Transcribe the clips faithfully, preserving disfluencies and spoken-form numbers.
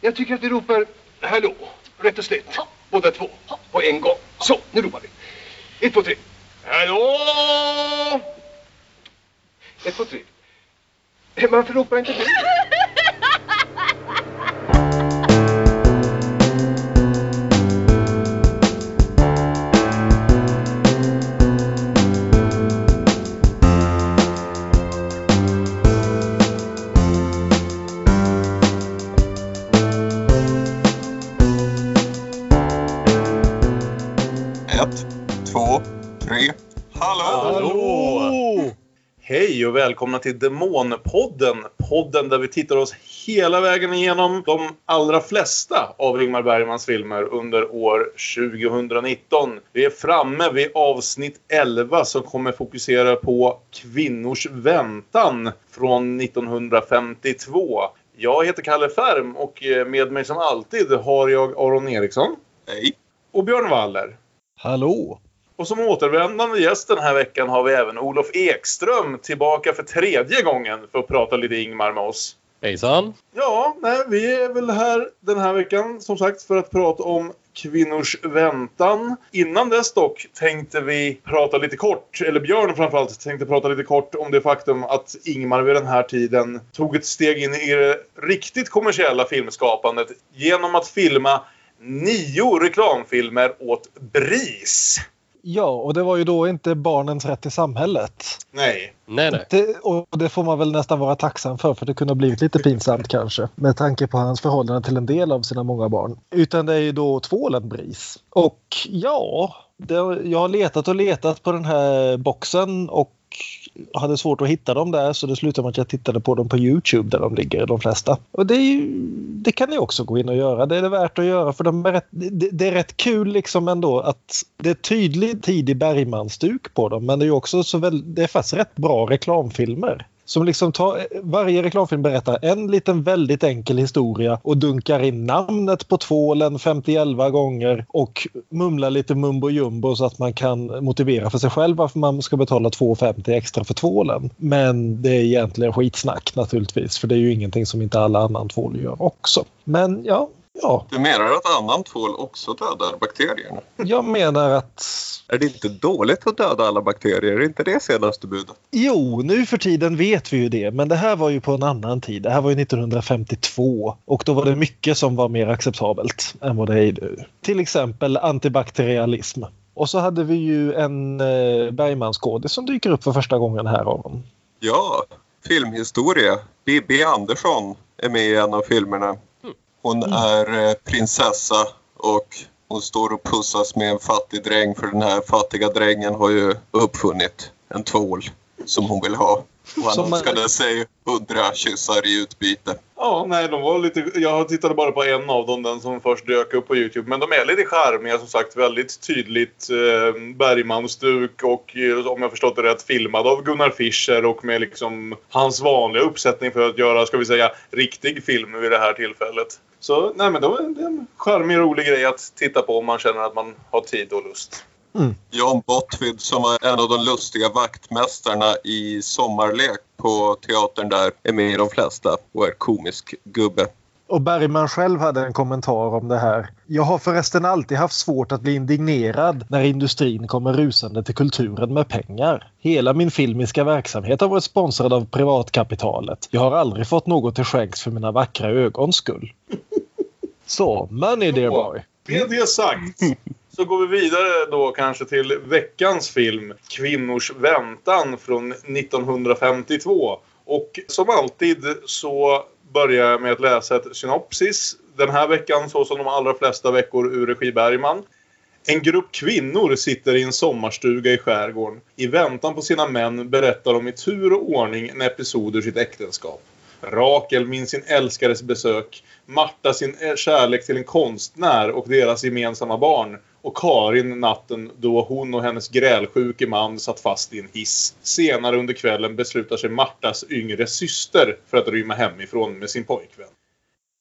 Jag tycker att vi ropar hallå, rätt och slätt. Ha. Båda två, ha. På en gång. Ha. Så, nu ropar vi. Ett, två, tre. Hallå! Ett, två, tre. Man förropar inte det. Hej och välkomna till Demonpodden, podden där vi tittar oss hela vägen igenom de allra flesta av Ingmar Bergmans filmer under år tjugonitton. Vi är framme vid avsnitt elva som kommer fokusera på Kvinnors väntan från nittonhundrafemtiotvå. Jag heter Kalle Färm och med mig som alltid har jag Aron Eriksson. Hej. Och Björn Waller. Hallå. Och som återvändande gäst den här veckan har vi även Olof Ekström tillbaka för tredje gången för att prata lite Ingmar med oss. Hejsan! Ja, nej, vi är väl här den här veckan som sagt för att prata om Kvinnors väntan. Innan dess dock tänkte vi prata lite kort, eller Björn framförallt tänkte prata lite kort om det faktum att Ingmar vid den här tiden tog ett steg in i det riktigt kommersiella filmskapandet genom att filma nio reklamfilmer åt Bris. Ja, och det var ju då inte barnens rätt i samhället. Nej. Nej, nej. Det, och det får man väl nästan vara tacksam för, för det kunde ha blivit lite pinsamt kanske. Med tanke på hans förhållande till en del av sina många barn. Utan det är ju då Tvålett Bris. Och ja, det, jag har letat och letat på den här boxen och hade svårt att hitta dem där. Så det slutade med att jag tittade på dem på YouTube där de ligger, de flesta. Och det, är ju, det kan ni också gå in och göra. Det är det värt att göra för de är rätt, det, det är rätt kul liksom ändå att det är tydlig tidig Bergman-stuk på dem. Men det är ju också så väl, det är faktiskt rätt bra reklamfilmer. Som liksom tar, varje reklamfilm berättar en liten väldigt enkel historia och dunkar in namnet på tvålen femtioelva gånger och mumlar lite mumbo jumbo så att man kan motivera för sig själv varför man ska betala två femtio extra för tvålen. Men det är egentligen skitsnack naturligtvis, för det är ju ingenting som inte alla annan tvål gör också. Men ja... Ja. Du menar att annan tvål också dödar bakterierna? Jag menar att... Är det inte dåligt att döda alla bakterier? Är inte det senaste budet? Jo, nu för tiden vet vi ju det. Men det här var ju på en annan tid. Det här var ju nittonhundrafemtiotvå. Och då var det mycket som var mer acceptabelt än vad det är nu. Till exempel antibakterialism. Och så hade vi ju en eh, Bergmanskådis som dyker upp för första gången här av. Ja, filmhistoria. Bibi Andersson är med i en av filmerna. Hon är prinsessa och hon står och pussas med en fattig dräng. För den här fattiga drängen har ju uppfunnit en tvål som hon vill ha. Och han önskade sig hundra kyssar i utbyte. Ja, nej, de var lite... Jag tittade bara på en av dem, den som först dök upp på YouTube. Men de är lite charmiga, som sagt. Väldigt tydligt eh, Bergmanstuk och, om jag förstått det rätt, filmad av Gunnar Fischer. Och med liksom hans vanliga uppsättning för att göra, ska vi säga, riktig film vid det här tillfället. Så, nej, men det var en charmig, rolig grej att titta på om man känner att man har tid och lust. Mm. John Botvid som var en av de lustiga vaktmästarna i Sommarlek på teatern där är med i de flesta och är komisk gubbe. Och Bergman själv hade en kommentar om det här. Jag har förresten alltid haft svårt att bli indignerad när industrin kommer rusande till kulturen med pengar. Hela min filmiska verksamhet har varit sponsrad av privatkapitalet. Jag har aldrig fått något till skänks för mina vackra ögons skull. Så, money dear boy. Det är det sagt. Så går vi vidare då kanske till veckans film Kvinnors väntan från nittonhundrafemtiotvå. Och som alltid så börjar jag med att läsa ett synopsis. Den här veckan så som de allra flesta veckor ur regi Bergman. En grupp kvinnor sitter i en sommarstuga i skärgården. I väntan på sina män berättar de i tur och ordning en episod ur sitt äktenskap. Rakel minns sin älskares besök, Marta sin kärlek till en konstnär och deras gemensamma barn, och Karin natten då hon och hennes grälsjuke man satt fast i en hiss. Senare under kvällen beslutar sig Martas yngre syster för att rymma hemifrån med sin pojkvän.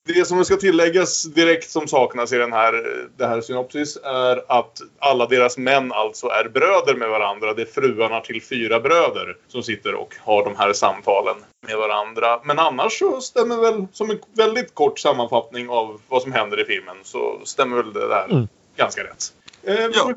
Det som ska tilläggas direkt som saknas i den här, det här synopsis är att alla deras män alltså är bröder med varandra. Det är fruarna till fyra bröder som sitter och har de här samtalen med varandra. Men annars så stämmer väl, som en väldigt kort sammanfattning av vad som händer i filmen, så stämmer väl det där mm. ganska rätt. Eh, ja.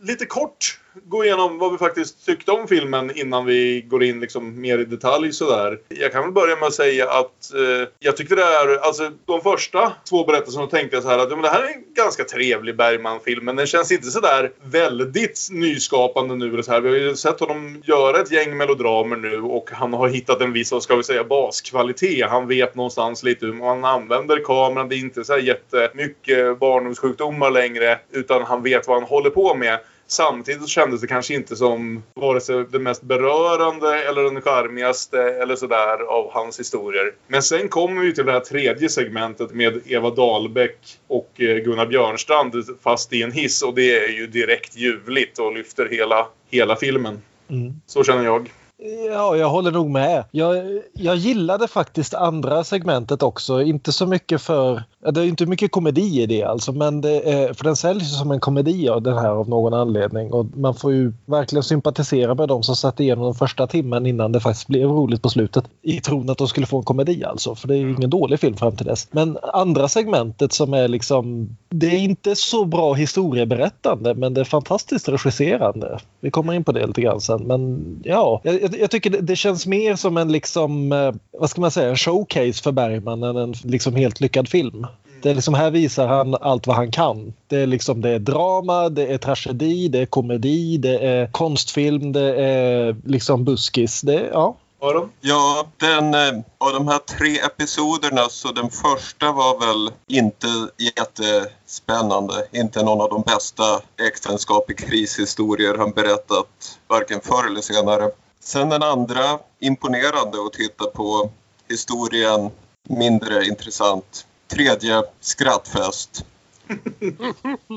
Lite kort gå igenom vad vi faktiskt tyckte om filmen innan vi går in liksom mer i detalj sådär. Jag kan väl börja med att säga att eh, jag tyckte det är, alltså de första två berättelserna tänkte jag så här att ja, men det här är en ganska trevlig Bergman-film, men den känns inte så där väldigt nyskapande nu eller så här. Vi har ju sett honom göra ett gäng melodramer nu och han har hittat en viss, ska vi säga, baskvalitet. Han vet någonstans lite hur han använder kameran. Det är inte så här jättemycket barndomssjukdomar längre, utan han vet vad han håller på med. Samtidigt så kändes det kanske inte som vare sig det mest berörande eller den charmigaste eller sådär av hans historier. Men sen kommer vi till det här tredje segmentet med Eva Dahlbäck och Gunnar Björnstrand fast i en hiss, och det är ju direkt ljuvligt och lyfter hela, hela filmen. Mm. Så känner jag. Ja, jag håller nog med. Jag, jag gillade faktiskt andra segmentet också. Inte så mycket för... Det är inte mycket komedi i det alltså. Men det är, för den säljs som en komedi av den här av någon anledning. Och man får ju verkligen sympatisera med dem som satt igenom den första timmen innan det faktiskt blev roligt på slutet. I tron att de skulle få en komedi alltså. För det är ju ingen dålig film fram till dess. Men andra segmentet som är liksom... Det är inte så bra historieberättande, men det är fantastiskt regisserande. Vi kommer in på det lite grann sen. Men ja... Jag, Jag, jag tycker det, det känns mer som en liksom, vad ska man säga, en showcase för Bergman än en liksom helt lyckad film. Det är liksom, här visar han allt vad han kan. Det är liksom, det är drama, det är tragedi, det är komedi, det är konstfilm, det är liksom buskis. Det, ja. Ja, den, av de här tre episoderna så den första var väl inte jättespännande. Inte någon av de bästa äktenskap i krishistorier han berättat, varken förr eller senare. Sen den andra, imponerande att titta på, historien mindre intressant. Tredje, skrattfest.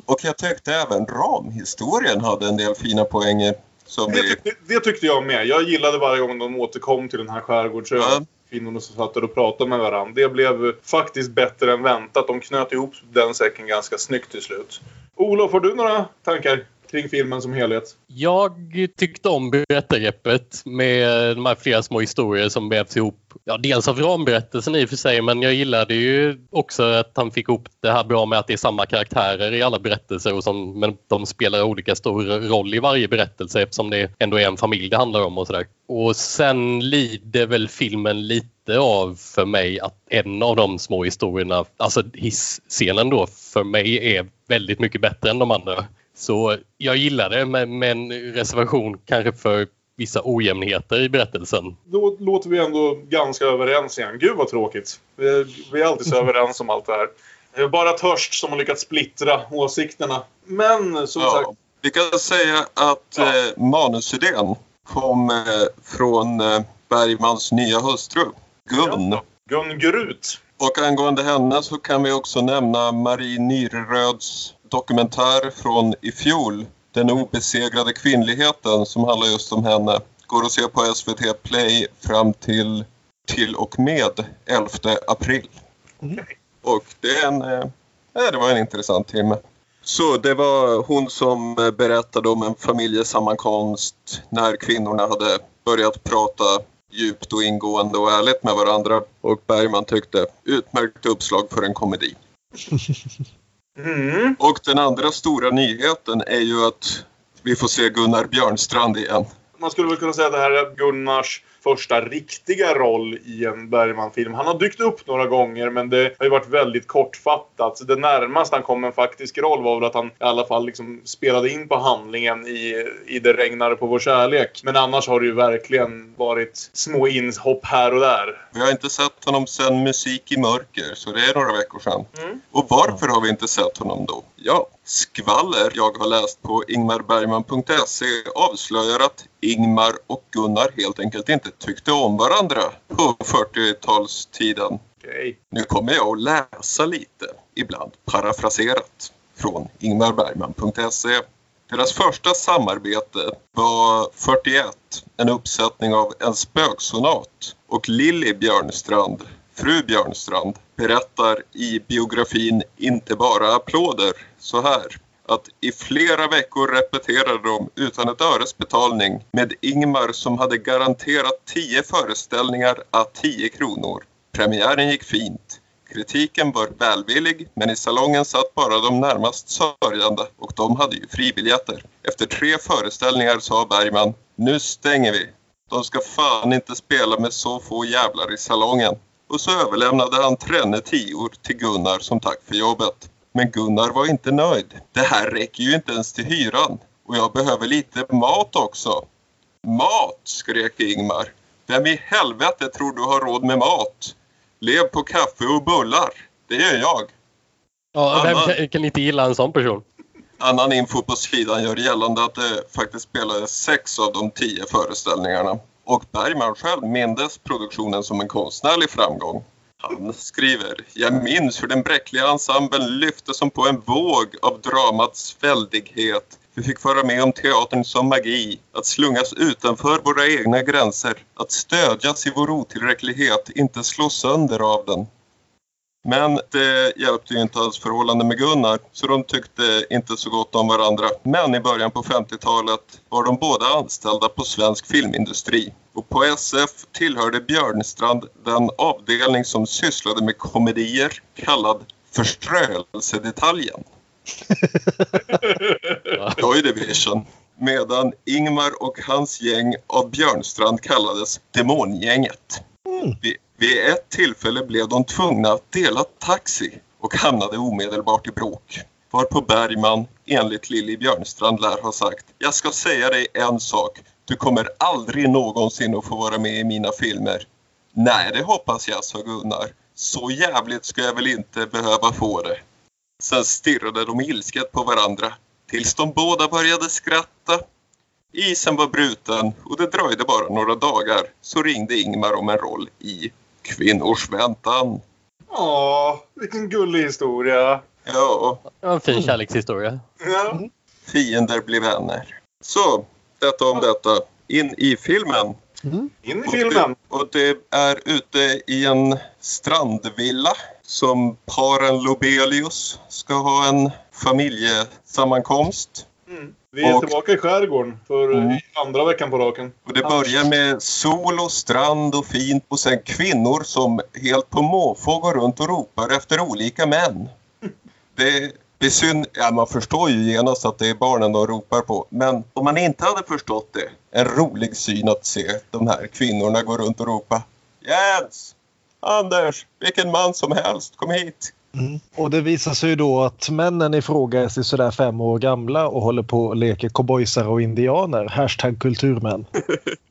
Och jag tyckte även ramhistorien hade en del fina poänger. Som det, tyckte, det tyckte jag med. Jag gillade varje gång de återkom till den här skärgårdsön. Ja. Kvinnorna som satt och pratade med varandra. Det blev faktiskt bättre än väntat. De knöt ihop den säcken ganska snyggt till slut. Olof, har du några tankar kring filmen som helhet? Jag tyckte om berättargreppet med de här flera små historier som vävs ihop. Ja, dels av ramberättelsen i och för sig, men jag gillade ju också att han fick ihop det här bra med att det är samma karaktärer i alla berättelser och som, men de spelar olika stor roll i varje berättelse eftersom det ändå är en familj det handlar om och sådär. Och sen lider väl filmen lite av för mig att en av de små historierna, alltså hisscenen då, för mig är väldigt mycket bättre än de andra. Så jag gillar det, men med en reservation kanske för vissa ojämnheter i berättelsen. Då låter vi ändå ganska överens igen. Gud vad tråkigt. Vi, vi är alltid så överens om allt det här. Det är bara törst som har lyckats splittra åsikterna. Men som ja, sagt... Vi kan säga att ja. eh, manusidén kom eh, från eh, Bergmans nya hustru, Gunn. Ja, Gunn Grut. Och angående henne så kan vi också nämna Marie Nyrröds dokumentär från i fjol, Den obesegrade kvinnligheten, som handlar just om henne. Går att se på S V T Play fram till till och med elfte april. Mm. Och det, är en, eh, det var en intressant timme. Så det var hon som berättade om en familjesammankomst när kvinnorna hade börjat prata djupt och ingående och ärligt med varandra. Och Bergman tyckte, utmärkt uppslag för en komedi. Mm. Och den andra stora nyheten är ju att vi får se Gunnar Björnstrand igen. Man skulle väl kunna säga att det här är Gunnars första riktiga roll i en Bergman-film. Han har dykt upp några gånger, men det har ju varit väldigt kortfattat. Så det närmaste han kom en faktisk roll var väl att han i alla fall liksom spelade in på handlingen i, i Det regnade på vår kärlek. Men annars har det ju verkligen varit små inhopp här och där. Vi har inte sett honom sedan Musik i mörker, så det är några veckor sedan. Mm. Och varför har vi inte sett honom då? Ja, skvaller jag har läst på ingmar bergman punkt se avslöjar att Ingmar och Gunnar helt enkelt inte tyckte om varandra på fyrtiotalstiden. Okay. Nu kommer jag att läsa lite, ibland parafraserat, från ingmar bergman punkt se. Deras första samarbete var fyrtioett, en uppsättning av En spöksonat, och Lilly Björnstrand, fru Björnstrand, berättar i biografin Inte bara applåder så här. Att i flera veckor repeterade de utan ett öres betalning med Ingmar som hade garanterat tio föreställningar à tio kronor. Premiären gick fint. Kritiken var välvillig, men i salongen satt bara de närmast sörjande och de hade ju fribiljetter. Efter tre föreställningar sa Bergman, nu stänger vi. De ska fan inte spela med så få jävlar i salongen. Och så överlämnade han tränne tior till Gunnar som tack för jobbet. Men Gunnar var inte nöjd. Det här räcker ju inte ens till hyran. Och jag behöver lite mat också. Mat, skrek Ingmar. Vem i helvete tror du har råd med mat? Lev på kaffe och bullar. Det gör jag. Ja, vem Annan... kan, kan inte gilla en sån person? Annan info på sidan gör gällande att det faktiskt spelades sex av de tio föreställningarna. Och Bergman själv mindes produktionen som en konstnärlig framgång. Han skriver, jag minns hur den bräckliga ensemblen lyfte som på en våg av dramats väldighet. Vi fick föra med om teatern som magi, att slungas utanför våra egna gränser, att stödjas i vår otillräcklighet, inte slås sönder av den. Men det hjälpte ju inte alls förhållande med Gunnar, så de tyckte inte så gott om varandra. Men i början på femtiotalet var de båda anställda på svensk filmindustri. Och på S F tillhörde Björnstrand den avdelning som sysslade med komedier kallad förströelsedetaljen. Joy Division. Medan Ingmar och hans gäng av Björnstrand kallades Demongänget. Mm. Vid ett tillfälle blev de tvungna att dela taxi och hamnade omedelbart i bråk. Varpå Bergman, enligt Lilly Björnstrand, lär ha sagt, jag ska säga dig en sak, du kommer aldrig någonsin att få vara med i mina filmer. Nej, det hoppas jag, sa Gunnar. Så jävligt ska jag väl inte behöva få det. Sen stirrade de ilsket på varandra, tills de båda började skratta. Isen var bruten och det dröjde bara några dagar, så ringde Ingmar om en roll i Kvinnors väntan. Åh, vilken gullig historia. Ja. Det var en fin kärlekshistoria. Ja. Fiender blir vänner. Så, detta om detta. In i filmen. Mm. In i filmen. Och det, och det är ute i en strandvilla som paren Lobelius ska ha en familjesammankomst. Mm. Vi är och, tillbaka i skärgården för mm. andra veckan på raken. Och det börjar med sol och strand och fint och sen kvinnor som helt på måfå går runt och ropar efter olika män. Det, det är synd, ja, man förstår ju genast att det är barnen de ropar på. Men om man inte hade förstått det, en rolig syn att se de här kvinnorna går runt och ropa. Jens! Anders! Vilken man som helst, kom hit! Mm. Och det visar sig ju då att männen i fråga är sådär fem år gamla och håller på att leka cowboysar och indianer. Hashtag kulturmän.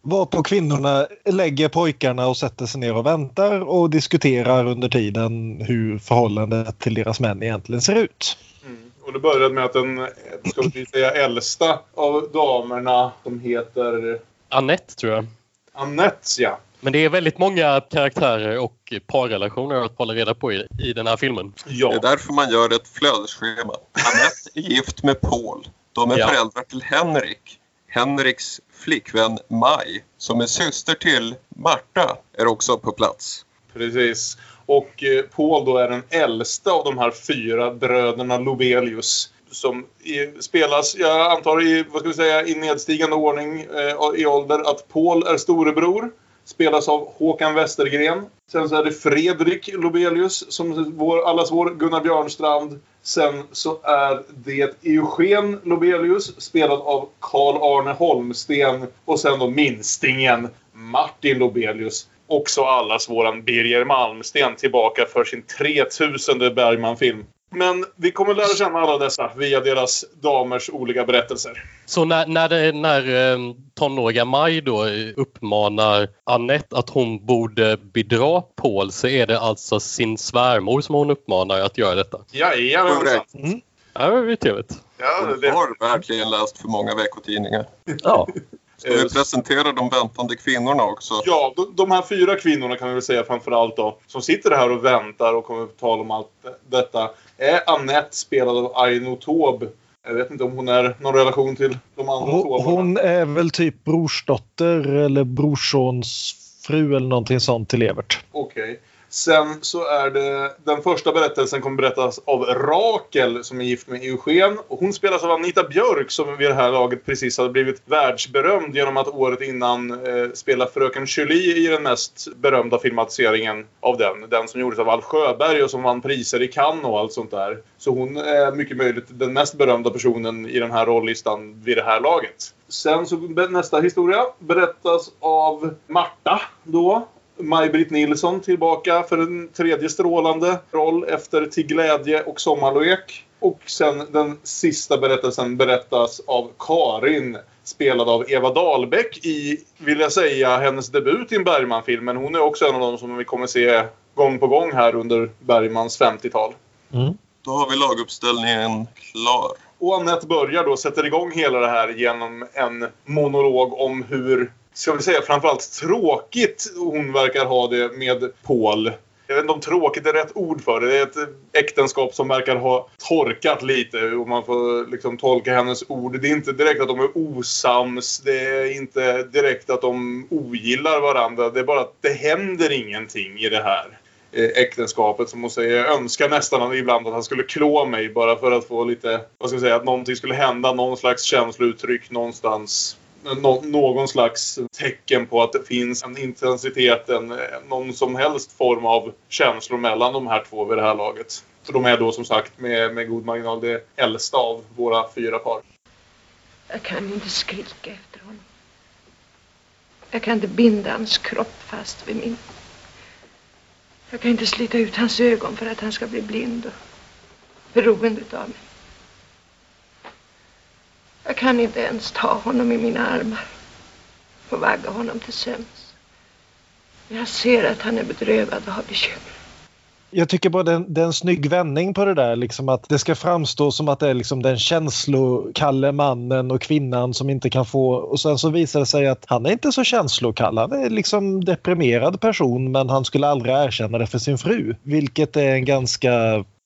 Varpå kvinnorna lägger pojkarna och sätter sig ner och väntar och diskuterar under tiden hur förhållandet till deras män egentligen ser ut. Mm. Och det började med att den, ska vi säga, äldsta av damerna som heter... Annette, tror jag. Annette, ja. Men det är väldigt många karaktärer och parrelationer att hålla reda på i, i den här filmen. Ja. Det är därför man gör ett flödesschema. Annette är gift med Paul. De är ja. föräldrar till Henrik. Henriks flickvän Maj, som är syster till Marta, är också på plats. Precis. Och Paul då är den äldsta av de här fyra bröderna Lobelius. Som i, spelas, jag antar i, vad ska vi säga, i nedstigande ordning eh, i ålder att Paul är storebror. Spelas av Håkan Westergren. Sen så är det Fredrik Lobelius som vår, allas vår Gunnar Björnstrand. Sen så är det Eugen Lobelius spelad av Carl Arne Holmsten. Och sen då minstingen Martin Lobelius. Också allas våran Birger Malmsten tillbaka för sin tretusende Bergman-film. Men vi kommer lära känna alla dessa via deras damers olika berättelser. Så när, när, det, när tonåriga Maj då uppmanar Annette att hon borde bedra Paul, så är det alltså sin svärmor som hon uppmanar att göra detta. Jajamän. Mm. Ja, det är trevligt. Ja, det har verkligen läst för många veckotidningar. Ja. Ska vi presentera de väntande kvinnorna också? Ja, de, de här fyra kvinnorna kan vi väl säga framförallt då. Som sitter här och väntar och kommer att tala om allt detta. Är Annette spelad av Aino Taube? Jag vet inte om hon är någon relation till de andra hon, Tauberna. Hon är väl typ brorsdotter eller brorsons fru eller någonting sånt till Evert. Okej. Okay. Sen så är det, den första berättelsen kommer berättas av Rakel som är gift med Eugen. Och hon spelas av Anita Björk som vid det här laget precis hade blivit världsberömd genom att året innan eh, spela Fröken Julie i den mest berömda filmatiseringen av den. Den som gjordes av Alf Sjöberg och som vann priser i Cannes och allt sånt där. Så hon är mycket möjligt den mest berömda personen i den här rollistan vid det här laget. Sen så nästa historia berättas av Marta då. Maj-Britt Nilsson tillbaka för en tredje strålande roll efter Till glädje och Sommarlek. Och sen den sista berättelsen berättas av Karin, spelad av Eva Dahlbäck i, vill jag säga, hennes debut i en Bergman-film. Men hon är också en av dem som vi kommer se gång på gång här under Bergmans femtiotal. Mm. Då har vi laguppställningen klar. Och Annette börjar då, sätter igång hela det här genom en monolog om hur, ska vi säga, framförallt tråkigt hon verkar ha det med Paul. Jag vet inte om tråkigt är rätt ord för det. Det är ett äktenskap som verkar ha torkat lite. Och man får liksom tolka hennes ord. Det är inte direkt att de är osams. Det är inte direkt att de ogillar varandra. Det är bara att det händer ingenting i det här äktenskapet, som hon säger. Jag önskar nästan ibland att han skulle klå mig bara för att få lite, vad ska jag säga, att någonting skulle hända. Någon slags känslouttryck någonstans. Nå- någon slags tecken på att det finns en intensitet, en, någon som helst form av känslor mellan de här två vid det här laget. Så de är då som sagt med, med god marginal det äldsta av våra fyra par. Jag kan inte skrika efter honom. Jag kan inte binda hans kropp fast vid min. Jag kan inte slita ut hans ögon för att han ska bli blind och beroende av mig. Jag kan inte ens ta honom i mina armar och vagga honom till sömns. Jag ser att han är bedrövad och har bekymmer. Jag tycker bara den, den snygg vändning på det där, liksom att det ska framstå som att det är liksom den känslokalle mannen och kvinnan som inte kan få, och sen så visar det sig att han är inte så känslokall, han är liksom deprimerad person, men han skulle aldrig erkänna det för sin fru, vilket är en ganska,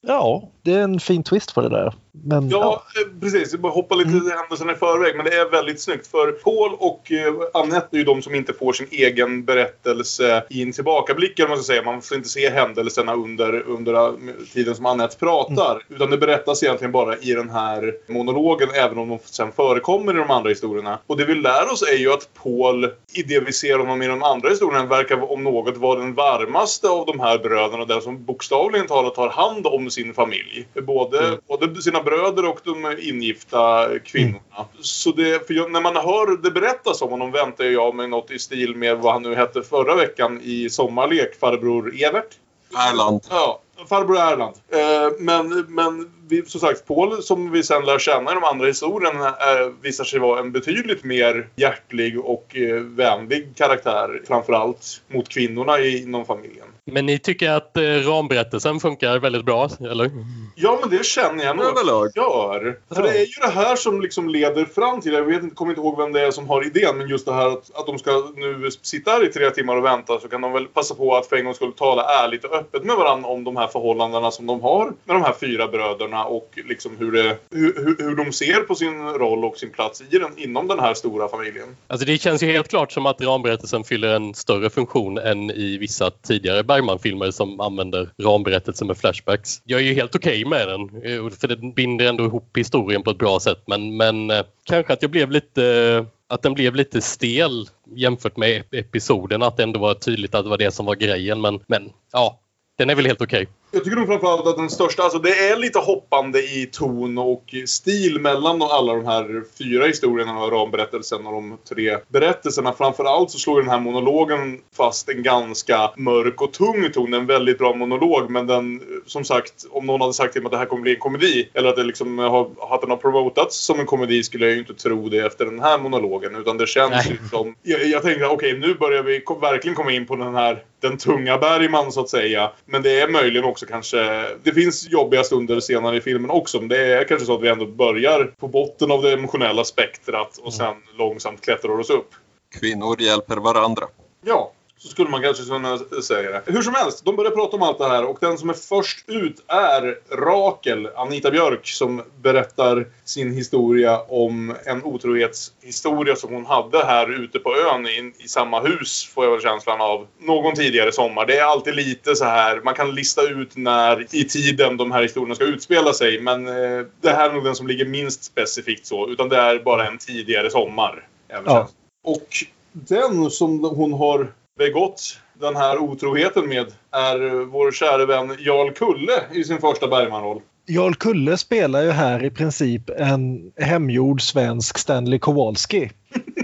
ja, det är en fin twist för det där. Men, ja, ja, precis. Jag bara hoppar lite mm. händelserna i förväg, men det är väldigt snyggt. För Paul och Annette är ju de som inte får sin egen berättelse i en tillbakablick, eller vad man ska säga. Man får inte se händelserna under, under tiden som Annette pratar. Mm. Utan det berättas egentligen bara i den här monologen, även om de sen förekommer i de andra historierna. Och det vi lär oss är ju att Paul, i det vi ser honom i de andra historierna, verkar om något vara den varmaste av de här bröderna, där som bokstavligen talat tar hand om sin familj. Både, mm. både sina bröder och de ingifta kvinnorna. Så det, för jag, när man hör det berättas om honom, väntar jag mig något i stil med vad han nu hette förra veckan i Sommarlek, farbror Evert. Erland. Ja, farbror Erland. Eh, men men vi, som sagt, Paul, som vi sen lär känna i de andra historierna, eh, visar sig vara en betydligt mer hjärtlig och eh, vänlig karaktär, framförallt mot kvinnorna i, inom familjen. Men ni tycker att eh, ramberättelsen funkar väldigt bra, eller? Ja, men det känner jag nog att jag gör. För det är ju det här som liksom leder fram till, jag vet inte, kommer inte ihåg vem det är som har idén, men just det här att, att de ska nu sitta här i tre timmar och vänta, så kan de väl passa på att för en gång skulle tala ärligt och öppet med varandra om de här förhållandena som de har med de här fyra bröderna, och liksom hur, det, hur, hur de ser på sin roll och sin plats i den, inom den här stora familjen. Alltså det känns ju helt klart som att ramberättelsen fyller en större funktion än i vissa tidigare Bergman-filmer som använder ramberättelsen med flashbacks. Jag är ju helt okej okay med den, för den binder ändå ihop historien på ett bra sätt, men, men kanske att jag blev lite... Att den blev lite stel jämfört med episoden, att det ändå var tydligt att det var det som var grejen, men, men ja, den är väl helt okej. Okay. Jag tycker nog framförallt att den största, alltså det är lite hoppande i ton och stil mellan alla de här fyra historierna och ramberättelsen och de tre berättelserna. Framförallt så slår den här monologen fast en ganska mörk och tung ton. En väldigt bra monolog, men den, som sagt, om någon hade sagt till mig att det här kommer bli en komedi, eller att, det liksom har, att den har promotats som en komedi, skulle jag ju inte tro det efter den här monologen. Utan det känns ju som, jag, jag tänkte okej, okay, nu börjar vi kom, verkligen komma in på den här, den tunga Bergman så att säga. Men det är möjligen också, så kanske, det finns jobbiga stunder senare i filmen också, men det är kanske så att vi ändå börjar på botten av det emotionella spektrat och sen långsamt klättrar oss upp. Kvinnor hjälper varandra. Ja. så skulle man kanske kunna säga det. Hur som helst, de börjar prata om allt det här och den som är först ut är Rakel, Anita Björk, som berättar sin historia om en otrohetshistoria som hon hade här ute på ön i, i samma hus, får jag väl känslan av, någon tidigare sommar. Det är alltid lite så här, man kan lista ut när i tiden de här historierna ska utspela sig, men eh, det här är nog den som ligger minst specifikt så, utan det är bara en tidigare sommar. Ja. Och den som hon har begått den här otroheten med är vår kära vän Jarl Kulle i sin första Bergman-roll. Jarl Kulle spelar ju här i princip en hemgjord svensk Stanley Kowalski.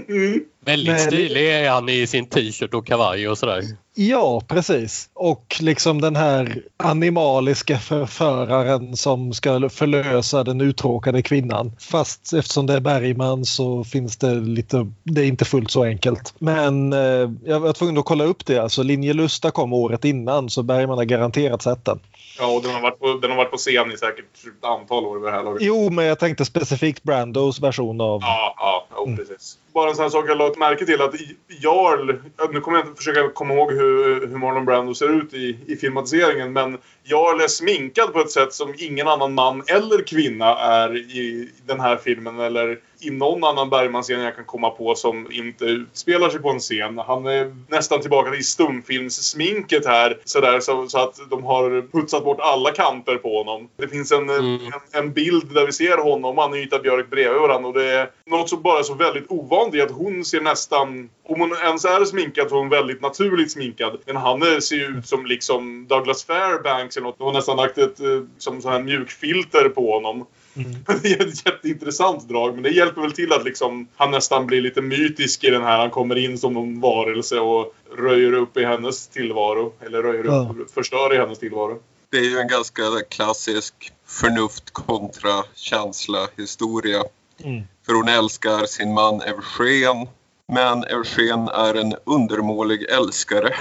Mm. Väldigt Men... stilig är han i sin t-shirt och kavaj och sådär. Ja, precis. Och liksom den här animaliska förföraren som ska förlösa den uttråkade kvinnan. Fast eftersom det är Bergman så finns det lite, det är inte fullt så enkelt. Men eh, jag var tvungen att kolla upp det. Alltså, Linje Lusta kom året innan, så Bergman har garanterat sett den. Ja, och den har varit på, den har varit på scen i säkert ett antal år över det här laget. Jo, men jag tänkte specifikt Brandos version av... Ja, ja, ja precis. Mm. Bara en sån här sak jag lagt märke till att Jarl, nu kommer jag inte försöka komma ihåg hur, hur Marlon Brando ser ut i, i filmatiseringen, men Jarl är sminkad på ett sätt som ingen annan man eller kvinna är i den här filmen eller i någon annan Bergman-scen jag kan komma på som inte utspelar sig på en scen. Han är nästan tillbaka till stumfilmssminket här så, där, så, så att de har putsat bort alla kanter på honom. Det finns en, mm. en, en bild där vi ser honom och Anita Björk bredvid varandra och det är något som bara är så väldigt ovanligt i att hon ser nästan, om hon ens är sminkad så är hon väldigt naturligt sminkad, men han är, ser ju ut som liksom Douglas Fairbanks eller något. Hon har nästan lagt ett som så här mjukfilter på honom. Mm. Det är ett jätteintressant drag, men det hjälper väl till att liksom, han nästan blir lite mytisk i den här. Han kommer in som en varelse och röjer upp i hennes tillvaro. Eller röjer upp, ja. förstör i hennes tillvaro. Det är ju en ganska klassisk förnuft kontra känsla historia. Mm. För hon älskar sin man Eugen, men Eugen är en undermålig älskare.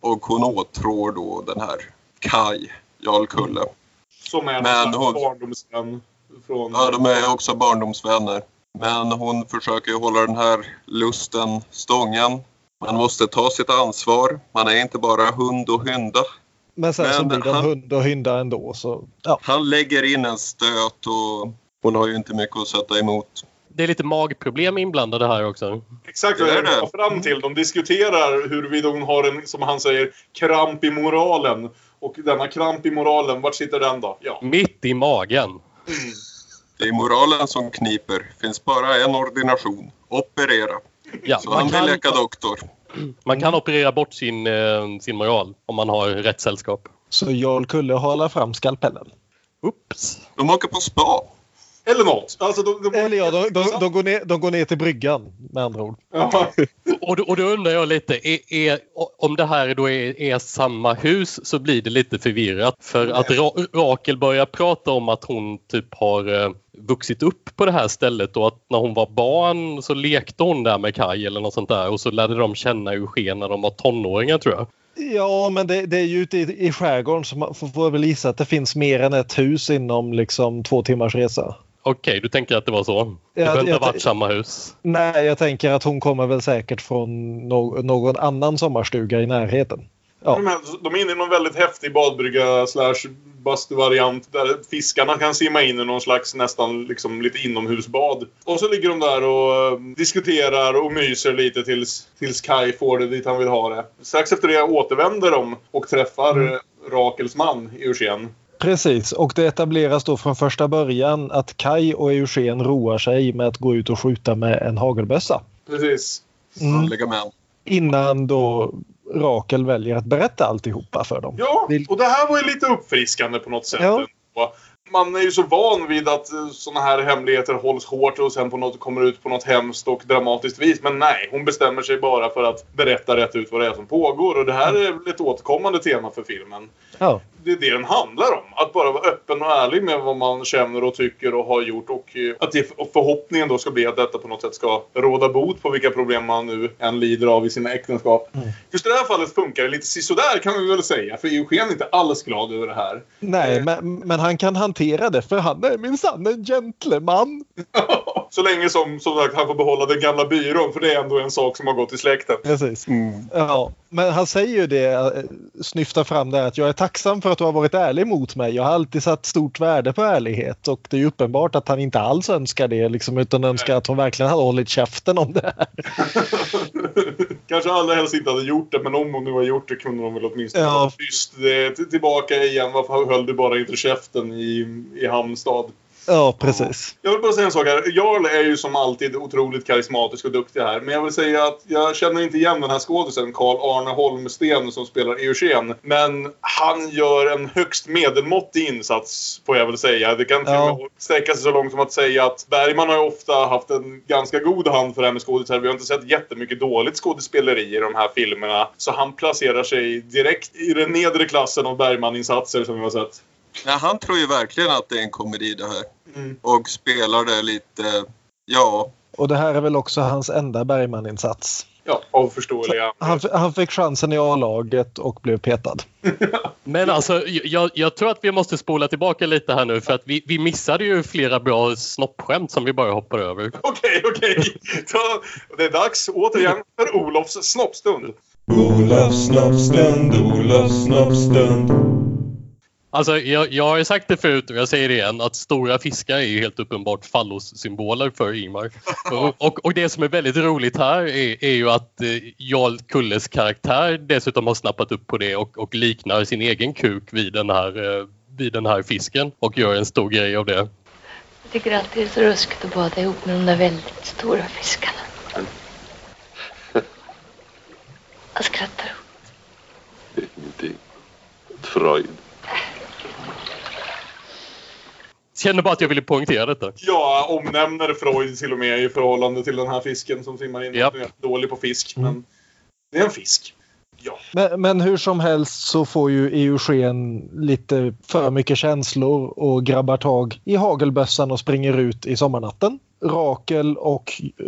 Och hon åtrår då den här Kaj, Jarl Kulle. Som är men hon... barndomsvän. Från... Ja, de är också barndomsvänner. Men hon försöker ju hålla den här lusten stången. Man måste ta sitt ansvar. Man är inte bara hund och hynda. Men sen men så blir de han... hund och hynda ändå. Så... Ja. Han lägger in en stöt och hon har ju inte mycket att sätta emot. Det är lite magproblem inblandade här också. Exakt, det är det. Och fram till. De diskuterar huruvida hon har en, som han säger, kramp i moralen. Och denna kramp i moralen, vart sitter den då? Ja. Mitt i magen. Mm. Det är moralen som kniper. Finns bara en ordination. Operera. Ja, så han kan, vill läka doktor. Man kan operera bort sin, eh, sin moral om man har rätt sällskap. Så Jarl Kulle håller fram skalpellen. Oops. De åker på spa. Eller något. Alltså, de, de... Eller ja, de, de, de, går ner, de går ner till bryggan, med andra ord. Ja. och, då, och då undrar jag lite, är, är, om det här då är, är samma hus så blir det lite förvirrat. För att Ra- Rakel börjar prata om att hon typ har eh, vuxit upp på det här stället. Och att när hon var barn så lekte hon där med Kaj eller något sånt där. Och så lärde de känna Eugen när de var tonåringar, tror jag. Ja, men det, det är ju ute i, i skärgården så man får, får väl gissa att det finns mer än ett hus inom liksom två timmars resa. Okej, du tänker att det var så? Det behöver inte ha varit samma hus? Nej, jag tänker att hon kommer väl säkert från no- någon annan sommarstuga i närheten. Ja. De är inne i någon väldigt häftig badbrygga slash bastuvariant där fiskarna kan simma in i någon slags nästan liksom lite inomhusbad. Och så ligger de där och diskuterar och myser lite tills, tills Kai får det dit han vill ha det. Strax efter det återvänder de och träffar mm. Rakels man Eugen. Precis, och det etableras då från första början att Kai och Eugen roar sig med att gå ut och skjuta med en hagelbössa. Precis. Mm. Innan då Rakel väljer att berätta alltihopa för dem. Ja, och det här var ju lite uppfriskande på något sätt. Ja. Man är ju så van vid att såna här hemligheter hålls hårt och sen på något kommer ut på något hemskt och dramatiskt vis. Men nej, hon bestämmer sig bara för att berätta rätt ut vad det är som pågår. Och det här är ett återkommande tema för filmen. Ja. Det är det den handlar om. Att bara vara öppen och ärlig med vad man känner och tycker och har gjort. Och att det, och förhoppningen då ska bli att detta på något sätt ska råda bot på vilka problem man nu än lider av i sina äktenskap. Mm. Just i det här fallet funkar det lite sisådär kan vi väl säga. För Eugen är inte alls glad över det här. Nej, men, men han kan hantera det för han är minsann en gentleman. ja, så länge som, som han får behålla den gamla byrån, för det är ändå en sak som har gått i släkten. Precis. Mm. Ja, men han säger ju det, snyftar fram där, att jag är tacksam för att du har varit ärlig mot mig. Jag har alltid satt stort värde på ärlighet, och det är ju uppenbart att han inte alls önskar det liksom, utan önskar att hon verkligen hade hållit käften om det här. Kanske alla helst inte hade gjort det, men om hon nu har gjort det kunde de väl åtminstone ja. ha tyst det tillbaka igen. Varför höll du bara inte käften i, i Hamnstad? Ja, precis. Jag vill bara säga en sak här. Jarl är ju som alltid otroligt karismatisk och duktig här. Men jag vill säga att jag känner inte igen den här skådisen Carl Arne Holmsten som spelar Eugen. Men han gör en högst medelmåttig insats, får jag väl säga. Det kan ja. sträcka sig så långt som att säga att Bergman har ju ofta haft en ganska god hand för det här med skådespelare. Vi har inte sett jättemycket dåligt skådespeleri i de här filmerna. Så han placerar sig direkt i den nedre klassen av Bergman-insatser som vi har sett. Ja, han tror ju verkligen att det är en komedi det här. Mm. Och spelar det lite, ja. Och det här är väl också hans enda Bergman-insats. Ja, av förståeliga. Han, han fick chansen i A-laget och blev petad. Men alltså, jag, jag tror att vi måste spola tillbaka lite här nu. För att vi, vi missade ju flera bra snoppskämt som vi bara hoppar över. Okej, okej. Det är dags återigen för Olofs snoppstund. Olofs snoppstund, Olofs snoppstund. Alltså, jag, jag har ju sagt det förut och jag säger det igen, att stora fiskar är ju helt uppenbart fallossymboler för Ingmar. Och, och, och det som är väldigt roligt här är, är ju att eh, Jarl Kulles karaktär dessutom har snappat upp på det och, och liknar sin egen kuk vid den, här, eh, vid den här fisken och gör en stor grej av det. Jag tycker alltid det är så ruskigt att bada ihop med de där väldigt stora fiskarna. Jag skrattar. Det är ingenting. Fröjd. Känner bara att jag ville poängtera detta. Ja, omnämner Freud till och med i förhållande till den här fisken som simmar in. Yep. Är dålig på fisk, mm. men det är en fisk. Ja. Men, men hur som helst så får ju Eugen lite för mycket känslor och grabbar tag i hagelbössan och springer ut i sommarnatten. Rakel och uh,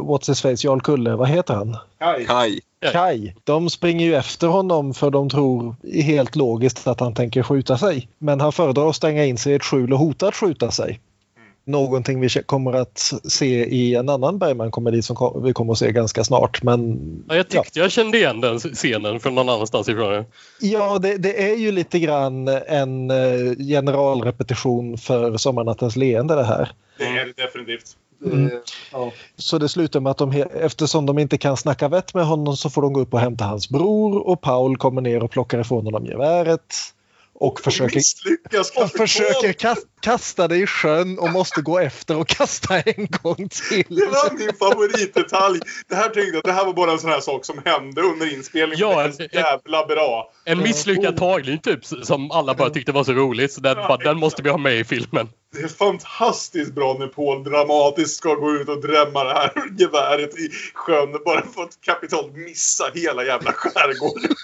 what's his face, Jarl Kulle, vad heter han? Kai. Kai. Kai. De springer ju efter honom för de tror helt logiskt att han tänker skjuta sig. Men han föredrar att stänga in sig i ett skjul och hotar att skjuta sig. Någonting vi kommer att se i en annan Bergman-komedi som vi kommer att se ganska snart. Men, ja, jag tyckte ja. jag kände igen den scenen från någon annanstans ifrån det. Ja, det, det är ju lite grann en generalrepetition för Sommarnattens leende det här. Det är det definitivt. Mm. Ja. Så det slutar med att de, eftersom de inte kan snacka vett med honom så får de gå upp och hämta hans bror. Och Paul kommer ner och plockar ifrån honom geväret. Och försöker, och försöker kast, kasta det i sjön och måste gå efter och kasta en gång till. Det var min favoritdetalj. Det här tänkte jag, det här var bara en sån här sak som hände under inspelningen. Ja, en, jävla bra. En misslyckad tagning typ som alla bara tyckte var så roligt. Så den, ja, bara, den måste vi ha med i filmen. Det är fantastiskt bra när Paul dramatiskt ska gå ut och drämma det här geväret i sjön. Bara för att kapitalt missa hela jävla skärgården.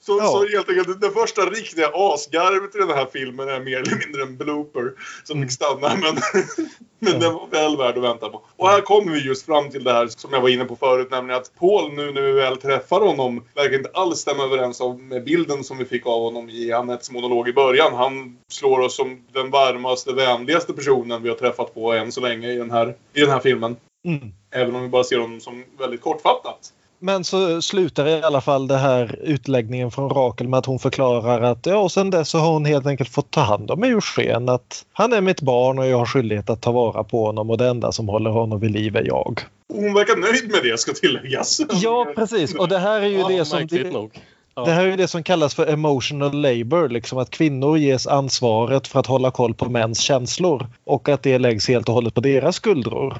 Så, ja. så helt enkelt, den första riktiga asgarvet i den här filmen är mer eller mindre en blooper som fick stanna, men, men ja. den var väl värd att vänta på. Och här kommer vi just fram till det här som jag var inne på förut, nämligen att Paul nu när vi väl träffar honom verkar inte alls stämma överens med bilden som vi fick av honom i Annettes monolog i början. Han slår oss som den varmaste, vänligaste personen vi har träffat på än så länge i den här, i den här filmen. Mm. Även om vi bara ser honom som väldigt kortfattat. Men så slutar i alla fall det här utläggningen från Rakel med att hon förklarar att ja, och sen dess så har hon helt enkelt fått ta hand om Eugen, att han är mitt barn och jag har skyldighet att ta vara på honom och det enda som håller honom vid liv är jag. Hon verkar nöjd med det, ska tilläggas. Ja, precis. Och det här är ju ja, det som... Det här är ju det som kallas för emotional labor, liksom att kvinnor ges ansvaret för att hålla koll på mäns känslor och att det läggs helt och hållet på deras skuldror.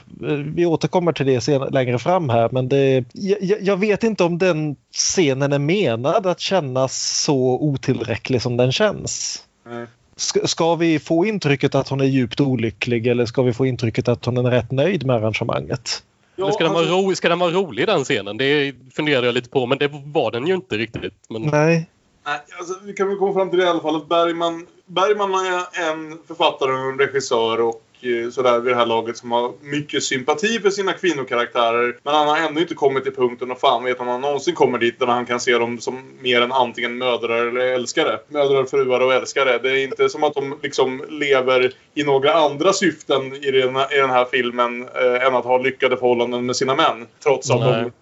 Vi återkommer till det sen, längre fram här, men det, jag, jag vet inte om den scenen är menad att kännas så otillräcklig som den känns. Mm. Ska, ska vi få intrycket att hon är djupt olycklig eller ska vi få intrycket att hon är rätt nöjd med arrangemanget? Ja, ska, den vara ro- ska den vara rolig den scenen? Det funderade jag lite på, men det var den ju inte riktigt. Men... Nej. Nej alltså, vi kan väl komma fram till det i alla fall. Bergman, Bergman är en författare och en regissör och sådär vid det här laget som har mycket sympati för sina kvinnokaraktärer. Men han har ännu inte kommit till punkten och fan vet om han någonsin kommer dit där han kan se dem som mer än antingen mödrar eller älskare. Mödrar, fruar och älskare. Det är inte som att de liksom lever i några andra syften i den här, i den här filmen eh, än att ha lyckade förhållanden med sina män. Trots att, de,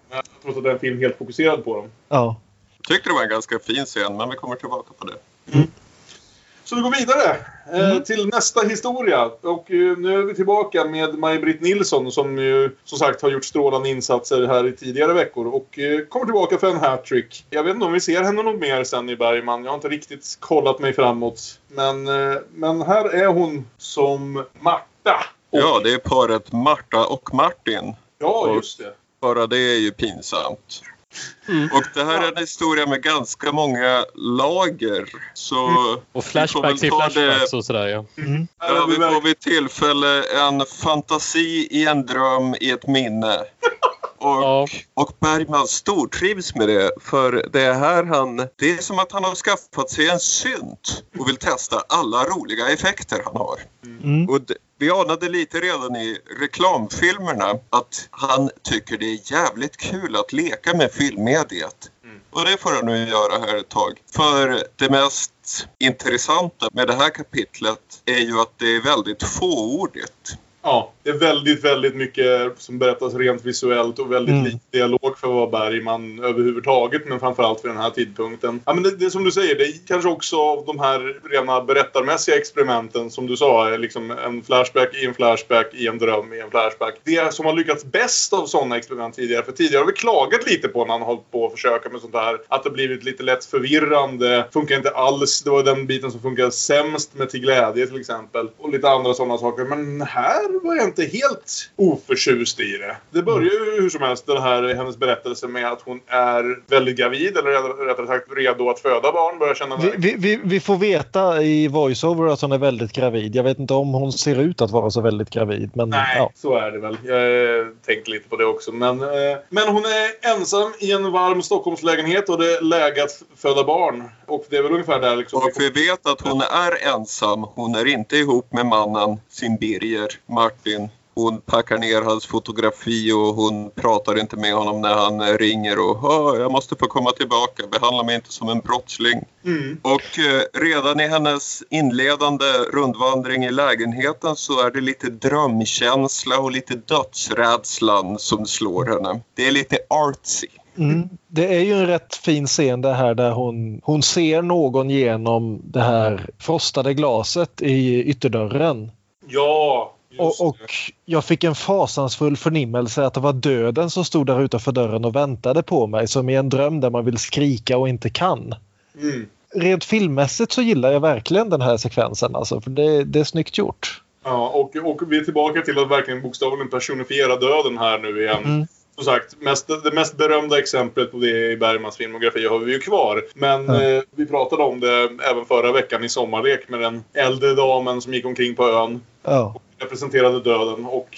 trots att den film helt fokuserad på dem. Ja. Jag tyckte det var en ganska fin scen, men vi kommer tillbaka på det. Mm. Så vi går vidare eh, mm. till nästa historia. Och eh, nu är vi tillbaka med Maj-Britt Nilsson som ju som sagt har gjort strålande insatser här i tidigare veckor. Och eh, kommer tillbaka för en hattrick. Jag vet inte om vi ser henne något mer sen i Bergman. Jag har inte riktigt kollat mig framåt. Men, eh, men här är hon som Marta. Och... Ja, det är paret Marta och Martin. Ja, just det. Och bara det är ju pinsamt. Mm. Och det här är en historia med ganska många lager. Så mm. Och flashbacks i flashbacks det... och sådär, ja. Mm. Ja, vi får vid tillfälle en fantasi i en dröm i ett minne. Och, ja. och Bergman stortrivs med det. För det är här han... Det är som att han har skaffat sig en synt och vill testa alla roliga effekter han har. Mm. Och det... Vi anade lite redan i reklamfilmerna att han tycker det är jävligt kul att leka med filmmediet. Mm. Och det får han nu göra här ett tag. För det mest intressanta med det här kapitlet är ju att det är väldigt fåordigt. Ja, det är väldigt, väldigt mycket som berättas rent visuellt och väldigt mm. lite dialog för vad Bergman överhuvudtaget, men framförallt för den här tidpunkten. Ja, men det, det som du säger, det är kanske också av de här rena berättarmässiga experimenten som du sa, är liksom en flashback i en flashback i en dröm i en flashback. Det som har lyckats bäst av sådana experiment tidigare, för tidigare har vi klagat lite på när han har hållit på att försöka med sånt här, att det blivit lite lätt förvirrande, funkar inte alls, det var den biten som funkar sämst med Till glädje till exempel, och lite andra sådana saker, men här var jag inte helt oförtjust i det. Det börjar ju hur som helst den här hennes berättelse med att hon är väldigt gravid, eller rättare sagt redo att föda barn, börjar känna vi, vi, vi, vi får veta i voiceover att hon är väldigt gravid. Jag vet inte om hon ser ut att vara så väldigt gravid, men nej, ja. Så är det väl. Jag tänkte lite på det också, men, men hon är ensam i en varm Stockholmslägenhet och det är läge att föda barn. Och det är väl ungefär där liksom. Och vi vet att hon är ensam. Hon är inte ihop med mannen, sin Birger Martin. Hon packar ner hans fotografi och hon pratar inte med honom när han ringer och hör, jag måste få komma tillbaka, behandla mig inte som en brottsling. Mm. Och eh, redan i hennes inledande rundvandring i lägenheten så är det lite drömkänsla och lite dödsrädslan som slår henne. Det är lite artsy. Mm. Det är ju en rätt fin scen det här där hon, hon ser någon genom det här frostade glaset i ytterdörren. Ja, just och, och jag fick en fasansfull förnimmelse att det var döden som stod där utanför dörren och väntade på mig, som i en dröm där man vill skrika och inte kan. Mm. Rent filmmässigt så gillar jag verkligen den här sekvensen alltså, för det, det är snyggt gjort. Ja, och, och vi är tillbaka till att verkligen bokstavligen personifiera döden här nu igen. Mm. Som sagt, mest, det mest berömda exemplet på det i Bergmans filmografi har vi ju kvar. Men mm. eh, vi pratade om det även förra veckan i Sommarlek med den äldre damen som gick omkring på ön oh. och representerade döden och...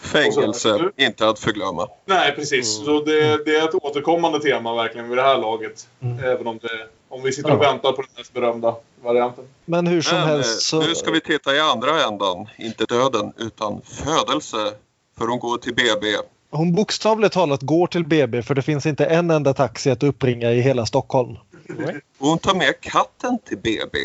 Fängelse, och inte att förglömma. Nej, precis. Mm. Så det, det är ett återkommande tema verkligen vid det här laget. Mm. Även om, det, om vi sitter och mm. väntar på den mest berömda varianten. Men hur som Men, helst så... Nu ska vi titta i andra ändan. Inte döden, utan födelse. För hon går till B B. Hon bokstavligt talat går till B B för det finns inte en enda taxi att uppringa i hela Stockholm. Mm. Hon tar med katten till B B.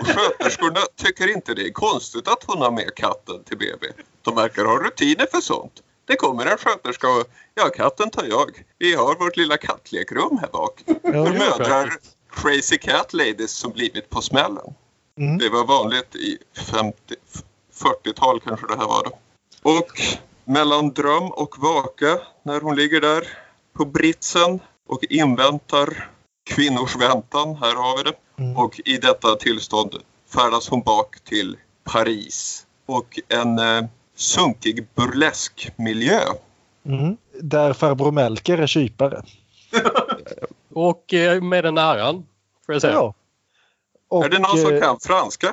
Och sköterskorna tycker inte det är konstigt att hon har med katten till B B. De verkar ha rutiner för sånt. Det kommer en sköterska och ja, katten tar jag. Vi har vårt lilla kattlekrum här bak. Ja, för mödrar crazy cat ladies som blivit på smällen. Mm. Det var vanligt i femtio, fyrtiotal kanske det här var då. Och... Mellan dröm och vaka när hon ligger där på britsen och inväntar kvinnors väntan, här har vi det. Mm. Och i detta tillstånd färdas hon bak till Paris och en eh, sunkig burleskmiljö. Mm. Där farbror Melker är kypare. Och eh, med den äran, får jag säga. Ja. Och, är det någon som kan franska?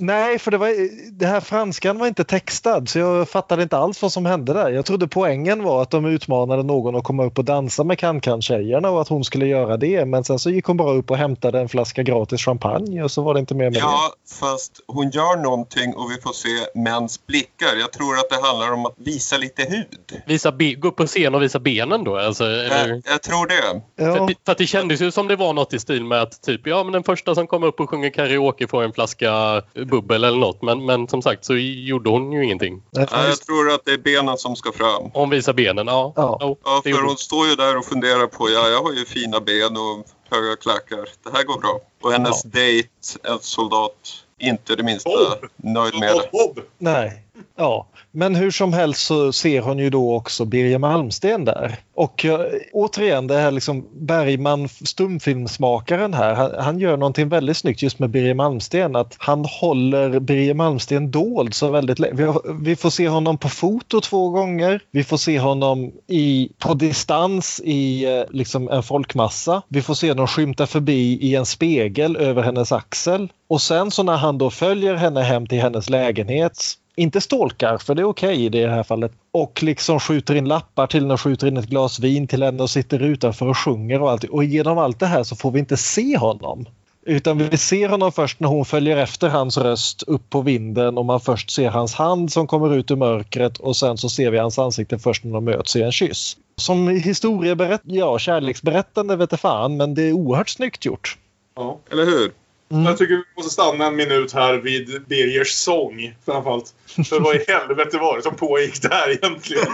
Nej, för det var det här franskan var inte textad, så jag fattade inte alls vad som hände där. Jag trodde poängen var att de utmanade någon att komma upp och dansa med kan-kan-tjejerna och att hon skulle göra det, men sen så gick hon bara upp och hämtade en flaska gratis champagne och så var det inte mer med ja, det. Fast hon gör någonting och vi får se mäns blickar. Jag tror att det handlar om att visa lite hud. Visa be- gå upp på scen och visa benen då? Alltså, eller... jag, jag tror det. Ja. För, för att det kändes ju som det var något i stil med att typ, ja men den första som kommer upp och sjunger karaoke får en flaska bubbel eller något, men, men som sagt så gjorde hon ju ingenting. Ja, jag tror att det är benen som ska fram. Hon visar benen, ja. Ja, ja, ja för hon står ju där och funderar på, ja jag har ju fina ben och höga klackar, det här går bra. Och hennes ja. dejt, en soldat, inte det minsta Bob. nöjd med Bob, Bob. det. Nej. Ja, men hur som helst så ser hon ju då också Birger Malmsten där. Och jag, återigen, det här liksom Bergman, stumfilmsmakaren här, han, han gör någonting väldigt snyggt just med Birger Malmsten, att han håller Birger Malmsten dold så väldigt lä- vi, har, vi får se honom på foto två gånger, vi får se honom i, på distans i liksom en folkmassa, vi får se honom skymta förbi i en spegel över hennes axel, och sen så när han då följer henne hem till hennes lägenhet, inte stalkar, för det är okej okay i det här fallet, och liksom skjuter in lappar till henne och skjuter in ett glas vin till henne och sitter utanför och sjunger och allt. Och genom allt det här så får vi inte se honom, utan vi ser honom först när hon följer efter hans röst upp på vinden, och man först ser hans hand som kommer ut ur mörkret, och sen så ser vi hans ansikte först när de möts i en kyss. Som historieberätt, ja, kärleksberättande vet jag fan, men det är oerhört snyggt gjort. Ja, eller hur? Mm. Jag tycker vi måste stanna en minut här vid Birgers sång framförallt. För vad i helvete var det som pågick där egentligen?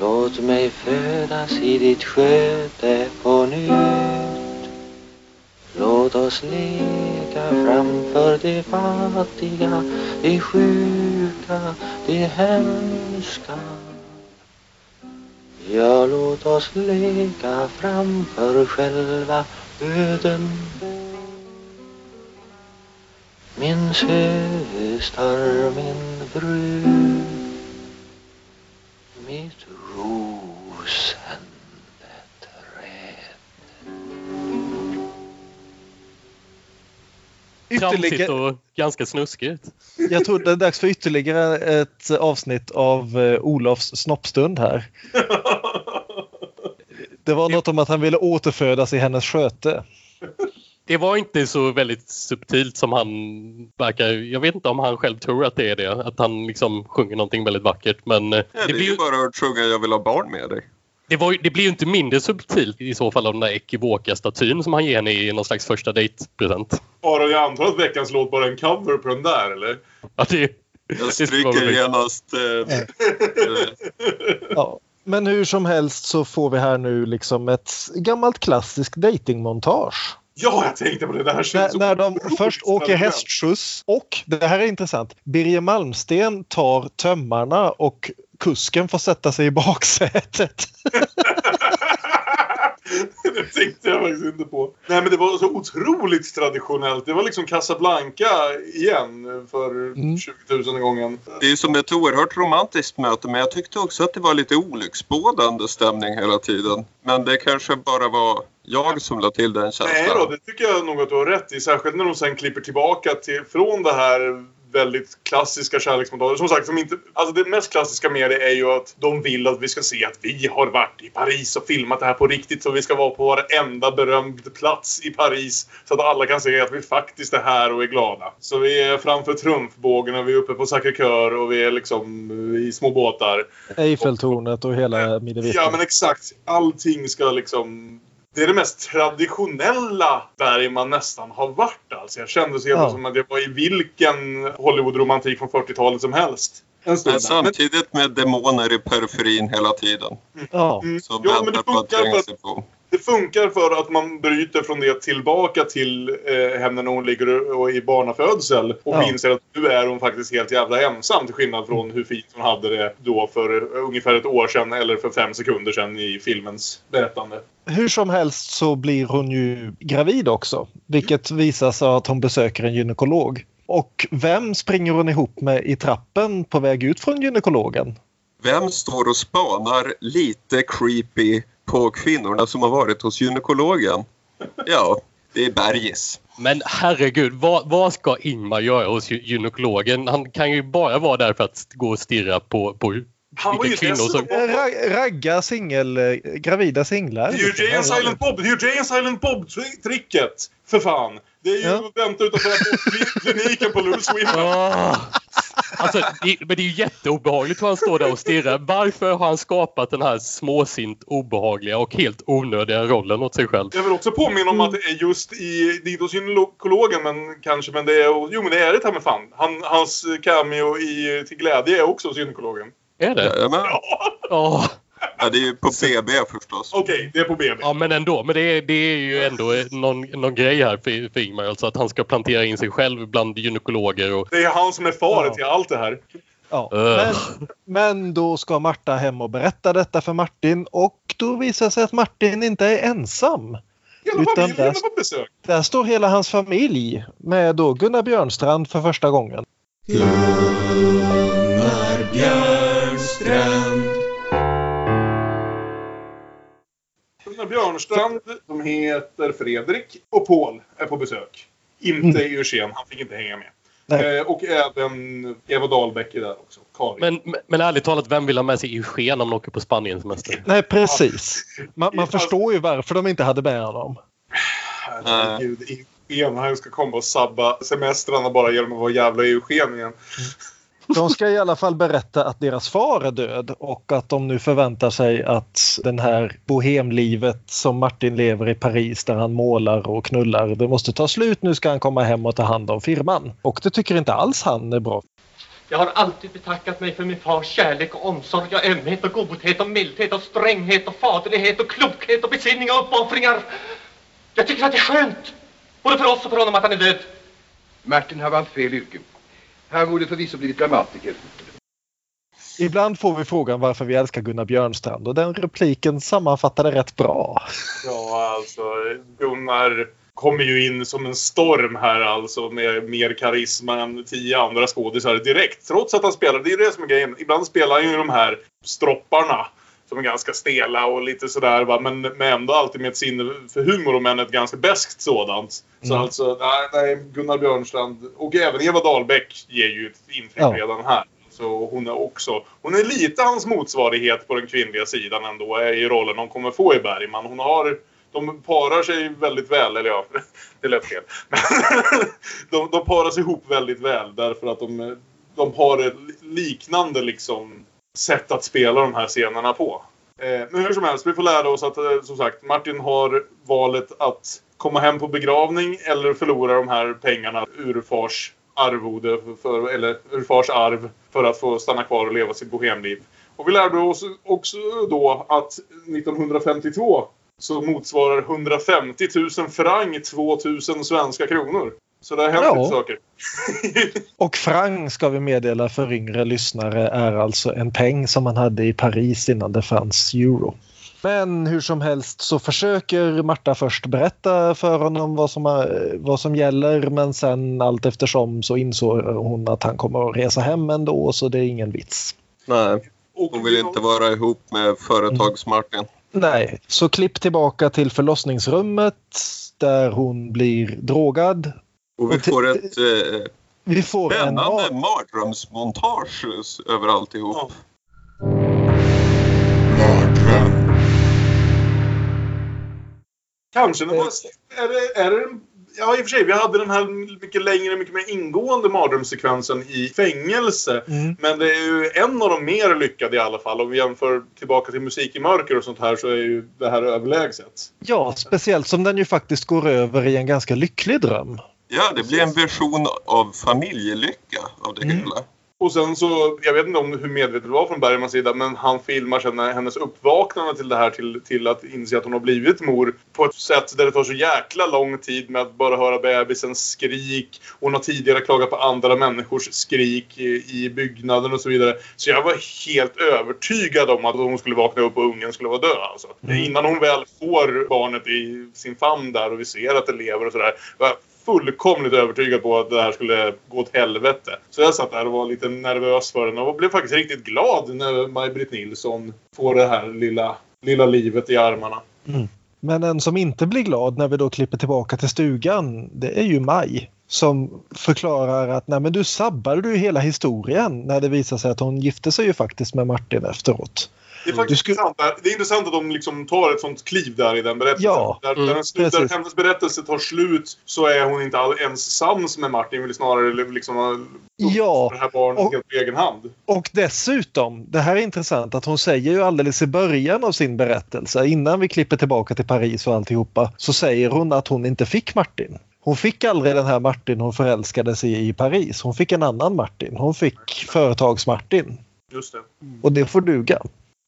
Låt mig födas i ditt sköte på nytt. Låt oss leka framför de fattiga, de sjuka, de hemska. Ja, låt oss leka framför själva döden. Min syster, min brud, mitt rosande träd. Ytterligare och ganska snuskigt. Jag tror det är dags för ytterligare ett avsnitt av Olofs snoppstund här. Det var något om att han ville återfödas i hennes sköte. Det var inte så väldigt subtilt som han verkar. Jag vet inte om han själv tror att det är det. Att han liksom sjunger någonting väldigt vackert. Men ja, det, det blir ju bara att sjunga jag vill ha barn med dig. Det, var, det blir ju inte mindre subtilt i så fall av den där ekivoka statyn som han ger henne i någon slags första dejtpresent. Bara jag antar att veckans låt bara en cover på den där, eller? Ja, det, jag stryker genast... Eh, ja. Men hur som helst så får vi här nu liksom ett gammalt klassiskt datingmontage. Ja, jag tänkte på det där. När, när de först åker hästskjuts, och det här är intressant, Birger Malmsten tar tömmarna och kusken får sätta sig i baksätet. Det tänkte jag faktiskt inte på. Nej, men det var så otroligt traditionellt. Det var liksom Casablanca igen för mm. tjugotusen gången. Det är ju som ett oerhört romantiskt möte, men jag tyckte också att det var lite olycksbådande stämning hela tiden. Men det kanske bara var jag som la till den känslan. Nej då, det tycker jag nog att du har rätt i. Särskilt när de sen klipper tillbaka till, från det här väldigt klassiska kärleksmontager. Som sagt, som inte, alltså det mest klassiska med det är ju att de vill att vi ska se att vi har varit i Paris och filmat det här på riktigt, så vi ska vara på varenda berömd plats i Paris, så att alla kan se att vi faktiskt är här och är glada. Så vi är framför Trumfbågen och vi är uppe på Sacré-Cœur och vi är liksom i små båtar. Eiffeltornet och hela Middelviken. Ja, men exakt. Allting ska liksom... Det är det mest traditionella Bergman nästan har varit. Alltså jag kände så ja. som att det var i vilken Hollywood-romantik från fyrtiotalet som helst. Men samtidigt med demoner i periferin hela tiden. Ja, mm. Som ja men det funkar, för, på. det funkar för att man bryter från det tillbaka till eh, henne när hon ligger och, och i barnafödsel. Och ja. inser att nu är hon faktiskt helt jävla ensam, till skillnad från hur fint hon hade det då för ungefär ett år sedan eller för fem sekunder sedan i filmens berättande. Hur som helst så blir hon ju gravid också, vilket visar sig att hon besöker en gynekolog. Och vem springer hon ihop med i trappen på väg ut från gynekologen? Vem står och spanar lite creepy på kvinnorna som har varit hos gynekologen? Ja, det är Bergis. Men herregud, vad, vad ska Ingmar göra hos gynekologen? Han kan ju bara vara där för att gå och stirra på, på han vilka kvinnor som... Rag, ragga singel, gravida singlar. Det är ju Jane Silent Bob, det är ju Jane Silent Bob-tricket, för fan. Det är ju ja. Vänta utanför kliniken på Louis Wimmer. Ah. Alltså, det, men det är ju jätteobehagligt hur han står där och stirrar. Varför har han skapat den här småsint, obehagliga och helt onödiga rollen åt sig själv? Jag vill också påminna om att det är just i, det är inte gynekologen men kanske, men det är, jo men det är det här med fan. Han, hans cameo i Till glädje är också gynekologen. Är det? Ja, men... ja. Ja, det är ju på B B förstås. Okej, okay, det är på B B. Ja, men ändå. Men det är, det är ju ändå någon, någon grej här för, för Ingmar. Alltså att han ska plantera in sig själv bland gynekologer. Och... det är han som är faret ja. I allt det här. Ja. Uh. Men, men då ska Marta hem och berätta detta för Martin. Och då visar sig att Martin inte är ensam. Hela utan där, där står hela hans familj. Med då Gunnar Björnstrand för första gången. Gunnar Björnstrand. Björnstrand, som heter Fredrik, och Paul är på besök. Inte mm. Eugen, han fick inte hänga med. Eh, och även Eva Dahlbäck är där också. Men, men, men ärligt talat, vem vill ha med sig Eugen om de åker på Spanien semester? Nej, precis. Man, man förstår ju varför de inte hade med dem. Herregud, Eugen, han ska komma och sabba semestrarna bara genom att vara jävla Eugen igen. De ska i alla fall berätta att deras far är död och att de nu förväntar sig att den här bohemlivet som Martin lever i Paris där han målar och knullar, det måste ta slut. Nu ska han komma hem och ta hand om firman. Och det tycker inte alls han är bra. Jag har alltid betackat mig för min fars kärlek och omsorg och ömhet och godhet och mildhet och stränghet och faderlighet och klokhet och besinning och uppoffringar. Jag tycker att det är skönt, både för oss och för honom, att han är död. Martin har varit fel yrke. Han borde förvisso blivit dramatiker. Ibland får vi frågan varför vi älskar Gunnar Björnstrand. Och den repliken sammanfattade rätt bra. Ja, alltså Gunnar kommer ju in som en storm här. Alltså med mer karisma än tio andra skådisar direkt. Trots att han spelar, det är det som är grejen. Ibland spelar han ju de här stropparna. Som är ganska stela och lite sådär. Va? Men, men ändå alltid med ett sinne för humor och men ett ganska beskt sådant. Så mm. alltså, nej, nej, Gunnar Björnstrand och även Eva Dahlbäck ger ju ett intryck ja. Redan här. Så hon är också, hon är lite hans motsvarighet på den kvinnliga sidan ändå. Är i rollen hon kommer få i Bergman. Hon har, de parar sig väldigt väl, eller ja, det lät fel. Men de, de parar sig ihop väldigt väl därför att de, de har ett liknande liksom... sätt att spela de här scenerna på. Eh, men hur som helst, vi får lära oss att eh, som sagt, Martin har valet att komma hem på begravning eller förlora de här pengarna ur fars arvode för, eller ur fars arv för att få stanna kvar och leva sitt bohemliv. Och vi lärde oss också då att nittonhundrafemtiotvå så motsvarar hundrafemtiotusen franc tvåtusen svenska kronor. Så det har hänt ja. Saker. Och franc ska vi meddela för yngre lyssnare är alltså en peng som man hade i Paris innan det fanns euro. Men hur som helst så försöker Marta först berätta för honom vad som, är, vad som gäller, men sen allt eftersom så insåg hon att han kommer att resa hem ändå, så det är ingen vits. Nej, hon vill inte vara ihop med företags-Martin. Nej, så klipp tillbaka till förlossningsrummet där hon blir drogad. Och vi får ett eh, vi får spännande en mardrömsmontage över alltihop. Ja. Mardröm. Kanske det var, är det, är det, ja, i och för sig, vi hade den här mycket längre, mycket mer ingående mardrömssekvensen i Fängelse. Mm. Men det är ju en av de mer lyckade i alla fall. Om vi jämför tillbaka till Musik i mörker och sånt här så är ju det här överlägset. Ja, speciellt som den ju faktiskt går över i en ganska lycklig dröm. Ja, det blir en version av familjelycka av det mm. hela. Och sen så, jag vet inte om hur medveten det var från Bergmans sida, men han filmar sen hennes uppvaknande till det här till, till att inse att hon har blivit mor på ett sätt där det tar så jäkla lång tid med att bara höra bebisens skrik. Hon har tidigare klagat på andra människors skrik i, i byggnaden och så vidare. Så jag var helt övertygad om att hon skulle vakna upp och ungen skulle vara död. Alltså. Mm. Innan hon väl får barnet i sin famn där och vi ser att det lever och sådär. Fullkomligt övertygad på att det här skulle gå åt helvete. Så jag satt där och var lite nervös för den. Och blev faktiskt riktigt glad när Maj-Britt Nilsson får det här lilla, lilla livet i armarna. Mm. Men en som inte blir glad när vi då klipper tillbaka till stugan, det är ju Maj som förklarar att nej, men du sabbade du hela historien när det visar sig att hon gifte sig ju faktiskt med Martin efteråt. Det är faktiskt sku... sant. Det är intressant att de liksom tar ett sånt kliv där i den berättelsen. Ja, där, mm, där, den slutar, där hennes berättelse tar slut så är hon inte all, ens sams med Martin, vill snarare liksom ja, det här barnet och, helt på egen hand. Och dessutom, det här är intressant att hon säger ju alldeles i början av sin berättelse, innan vi klipper tillbaka till Paris och alltihopa, så säger hon att hon inte fick Martin. Hon fick aldrig den här Martin hon förälskade sig i Paris. Hon fick en annan Martin. Hon fick företags-Martin. Just det. Mm. Och det får duga.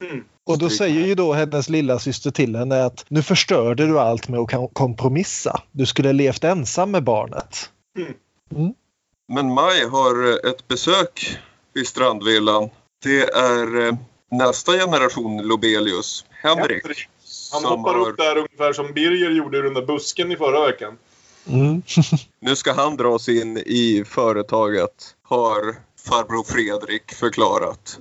Mm. Och då säger ju då hennes lilla syster till henne att nu förstörde du allt med att kompromissa. Du skulle ha levt ensam med barnet. Mm. Mm. Men Maj har ett besök i Strandvillan. Det är nästa generation Lobelius, Henrik. Ja, han hoppar har... upp där ungefär som Birger gjorde i den där busken i förra veckan. Mm. Nu ska han dras in i företaget, har farbror Fredrik förklarat.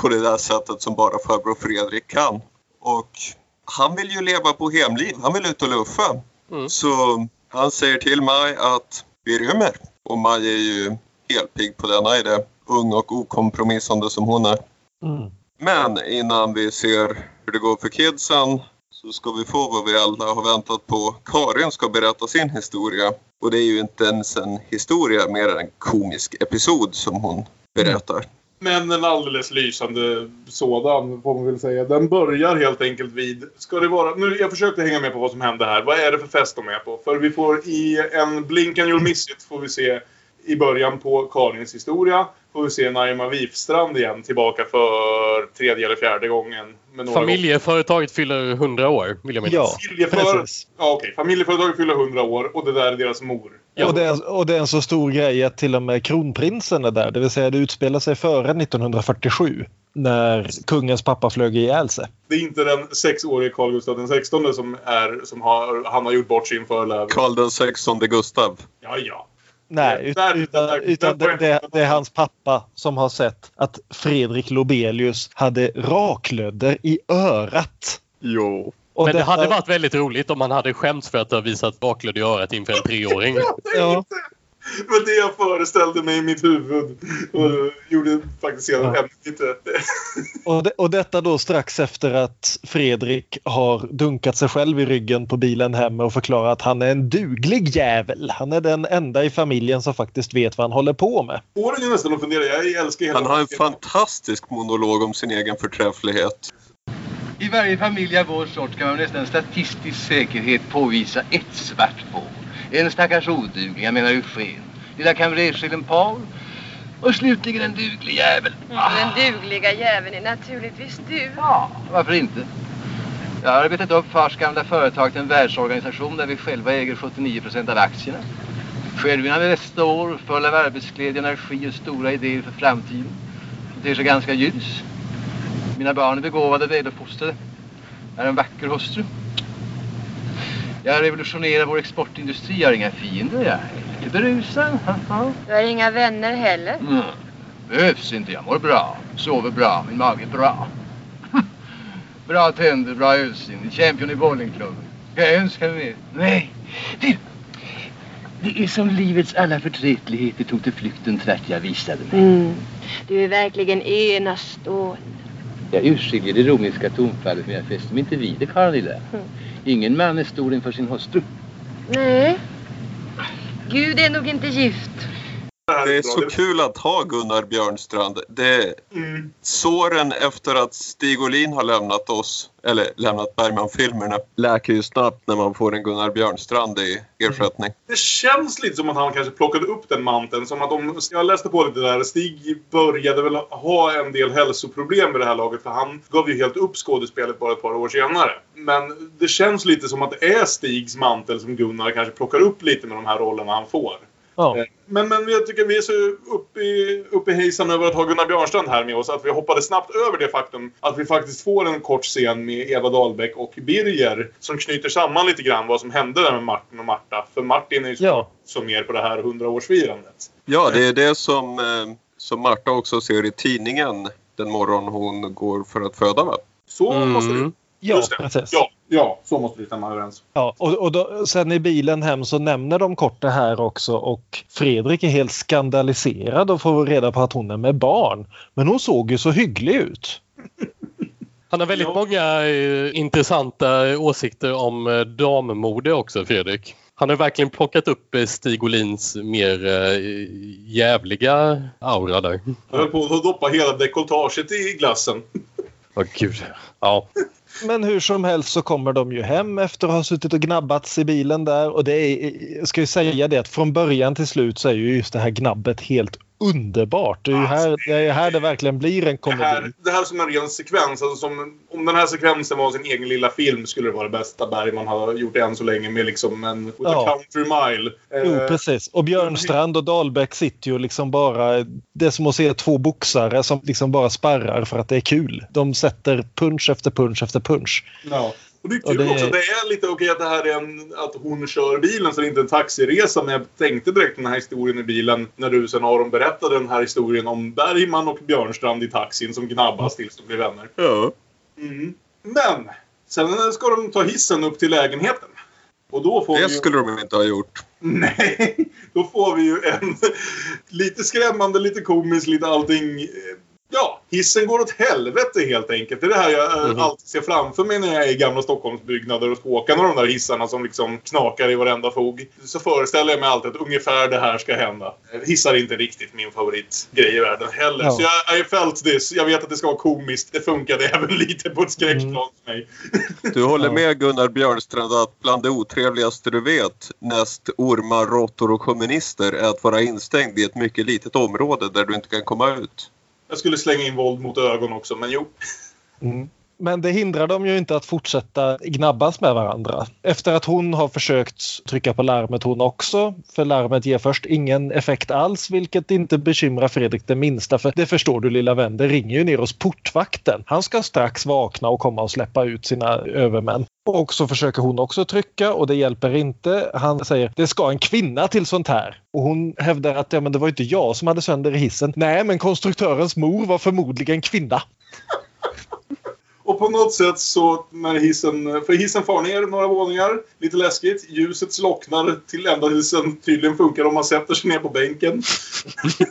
På det där sättet som bara farbror Fredrik kan. Och han vill ju leva på hemliv. Han vill ut och luffa. Mm. Så han säger till Maj att vi rymmer. Och Maj är ju helt pigg på denna idé. Ung och okompromissande som hon är. Mm. Men innan vi ser hur det går för kidsen så ska vi få vad vi alla har väntat på. Karin ska berätta sin historia. Och det är ju inte ens en historia, mer än en komisk episod som hon berättar. Mm. Men en alldeles lysande sådan, får man väl säga. Den börjar helt enkelt vid... Ska det vara, nu, jag försökte hänga med på vad som hände här. Vad är det för fest de är på? För vi får i en blinkan julmissigt får vi se i början på Karins historia. Får vi se Naima Wifstrand igen tillbaka för tredje eller fjärde gången. Familjeföretaget gång. fyller hundra år, vill jag minnas. Ja, precis. Ja, okej. Familjeföretaget fyller hundra år och det där är deras mor. Ja. Och, det är, och det är en så stor grej att till och med kronprinsen är där. Det vill säga det utspelar sig före nittonhundrafyrtiosju när kungens pappa flög ihjäl sig. Det är inte den sexårige Carl Gustav den sextonde som, är, som har, han har gjort bort sin förläv. Carl den sextonde Gustav. Ja, ja. Nej, utan, utan, utan det, det, det är hans pappa som har sett att Fredrik Lobelius hade raklödder i örat. Jo. Och men detta... det hade varit väldigt roligt om man hade skämts för att ha visat raklödder i örat inför en treåring. Ja. Men det jag föreställde mig i mitt huvud och gjorde faktiskt sedan ja. lite. och, de, och detta då strax efter att Fredrik har dunkat sig själv i ryggen på bilen hemma och förklarat att han är en duglig jävel. Han är den enda i familjen som faktiskt vet vad han håller på med. Åren är nästan att fundera. Jag älskar hela han har en fantastisk monolog om sin egen förträfflighet. I varje familj av vår sort kan man nästan statistisk säkerhet påvisa ett svart hål. En stackars oduglig, jag menar Eugen. Lilla kamrerselen Paul. Och slutligen den dugliga jäveln. Ah. Den dugliga jäveln är naturligtvis du. Ja, varför inte? Jag har arbetat upp fars gamla företag till en världsorganisation där vi själva äger sjuttionio procent av aktierna. Själv innan vi nästa år, full av arbetsglädje, energi och stora idéer för framtiden. Det är så ganska ljus. Mina barn är begåvade, väluppfostrade. Jag är en vacker hustru. Jag revolutionerar vår exportindustri. Jag har inga fiender, jag är inte berusad. Du har inga vänner heller. Mm. Behövs inte, jag mår bra. Sover bra, min mage är bra. Bra tänder, bra ölsinne. Champion i bowlingklubben. Jag önskar mer. Nej, det, det är som livets alla förträtligheter tog till flykten tvärt jag visade mig. Mm. Du är verkligen enastående. Jag urskiljer det romiska tonfallet, men jag fäster mig inte vid det, Karin. Ingen man är stor inför sin hustru. Nej. Gud är nog inte gift. Det är så kul att ha Gunnar Björnstrand. Det mm. Såren efter att Stig Olin har lämnat oss, eller lämnat Bergman-filmerna, läker ju snabbt när man får en Gunnar Björnstrand i ersättning. Mm. Det känns lite som att han kanske plockade upp den manteln. Som att om, jag läste på lite där, Stig började väl ha en del hälsoproblem med det här laget. För han gav ju helt upp skådespelet bara ett par år senare. Men det känns lite som att det är Stigs mantel som Gunnar kanske plockar upp lite med de här rollerna han får. Ja. Men, men jag tycker vi är så uppe i, upp i hejsan över att ha Gunnar Björnstrand här med oss att vi hoppade snabbt över det faktum att vi faktiskt får en kort scen med Eva Dahlbäck och Birger som knyter samman lite grann vad som hände där med Martin och Marta. För Martin är ju ja. som mer på det här hundraårsfirandet. Ja, det är det som, som Marta också ser i tidningen den morgon hon går för att föda med. Så måste mm. det Ja, precis. Ja, ja, så måste vi stämma överens. Ja, och, och då, sen i bilen hem så nämner de kort det här också, och Fredrik är helt skandaliserad och får reda på att hon är med barn. Men hon såg ju så hygglig ut. Han har väldigt ja. många eh, intressanta åsikter om eh, dammode också, Fredrik. Han har verkligen plockat upp Stig Olins mer äh, jävliga aura där. Han höll på att doppa hela dekoltaget i glassen. Åh oh, gud, ja. Men hur som helst så kommer de ju hem efter att ha suttit och gnabbats i bilen där. Och det är, ska ju säga det, att från början till slut så är ju just det här gnabbet helt underbart. Det är ju här det, är här det verkligen blir en komedi. Det här, det här som en ren sekvens. Alltså som, om den här sekvensen var sin egen lilla film skulle det vara det bästa Bergman har gjort än så länge, med liksom en ja. country mile. Jo, eh, precis. Och Björnstrand och Dahlbäck sitter ju liksom bara, det är som att se två boxare som liksom bara sparrar för att det är kul. De sätter punch efter punch efter punch. Ja. Och det är kul det... också att det är lite okej okay, att det här är en, att hon kör bilen så det är inte en taxiresa. Men jag tänkte direkt den här historien i bilen när du sen Aron berättade den här historien om Bergman och Björnstrand i taxin som gnabbas tills de blir vänner. Ja. Mm. Men sen ska de ta hissen upp till lägenheten. Och då får det vi ju... skulle de inte ha gjort. Nej, då får vi ju en lite skrämmande, lite komisk, lite allting... Ja, hissen går åt helvete helt enkelt. Det är det här jag mm-hmm. alltid ser framför mig när jag är i gamla Stockholmsbyggnader och åker med de där hissarna som liksom knakar i varenda fog. Så föreställer jag mig alltid att ungefär det här ska hända. Hissar är inte riktigt min favoritgrej i världen heller. Ja. Så jag har felt det. Jag vet att det ska vara komiskt. Det funkade även lite på ett skräckplan för mig. Du håller med Gunnar Björnstrand att bland det otrevligaste du vet, näst ormar, råttor och kommunister, är att vara instängd i ett mycket litet område där du inte kan komma ut. Jag skulle slänga in våld mot ögon också, men jo. Mm. Men det hindrar dem ju inte att fortsätta gnabbas med varandra. Efter att hon har försökt trycka på larmet hon också. För larmet ger först ingen effekt alls, vilket inte bekymrar Fredrik det minsta. För det förstår du lilla vän, det ringer ju ner hos portvakten. Han ska strax vakna och komma och släppa ut sina övermän. Och så försöker hon också trycka och det hjälper inte. Han säger, det ska en kvinna till sånt här. Och hon hävdar att ja, men det var inte jag som hade sönder hissen. Nej, men konstruktörens mor var förmodligen kvinna. Och på något sätt så när hissen, för hissen far ner några våningar, lite läskigt, ljuset slocknar till ända hissen tydligen funkar om man sätter sig ner på bänken.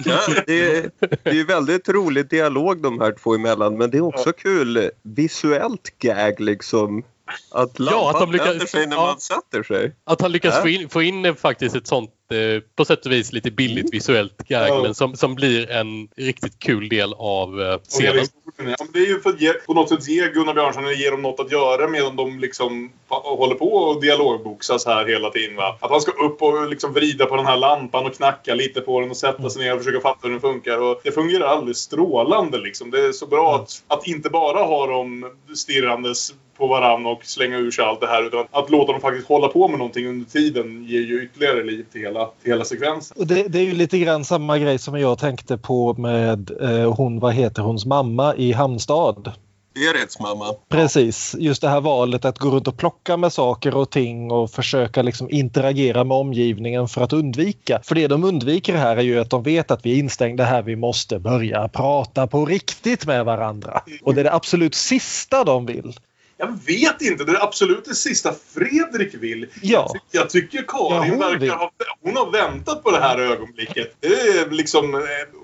Ja, det, är, det är väldigt rolig dialog de här två emellan, men det är också ja. kul visuellt gag liksom. Att ja, att han lyckas, sig när ja, man sätter sig. Att han lyckas ja. få, in, få in faktiskt ett sånt eh, på sätt och vis lite billigt visuellt gag, ja. men som, som blir en riktigt kul del av eh, scenen. Ja, men det är ju för att ge, på något sätt ge Gunnar Björnstrand och ge dem något att göra medan de liksom håller på och dialogboxas här hela tiden, va? Att han ska upp och liksom vrida på den här lampan och knacka lite på den och sätta sig ner och försöka fatta hur den funkar, och det fungerar alldeles strålande liksom. Det är så bra att, att inte bara ha dem stirrandes på varandra och slänga ur sig allt det här, utan att låta dem faktiskt hålla på med någonting under tiden ger ju ytterligare liv till hela, till hela sekvensen. Och det, det är ju lite grann samma grej som jag tänkte på med eh, hon, vad heter hons mamma i Hamnstad? Erets mamma. Precis, just det här valet att gå runt och plocka med saker och ting och försöka liksom interagera med omgivningen för att undvika. För det de undviker här är ju att de vet att vi är instängda här, vi måste börja prata på riktigt med varandra. Och det är det absolut sista de vill. Jag vet inte, det är absolut det sista Fredrik vill. Ja. Jag tycker Karin ja, hon verkar ha, hon har väntat på det här ögonblicket. Det är liksom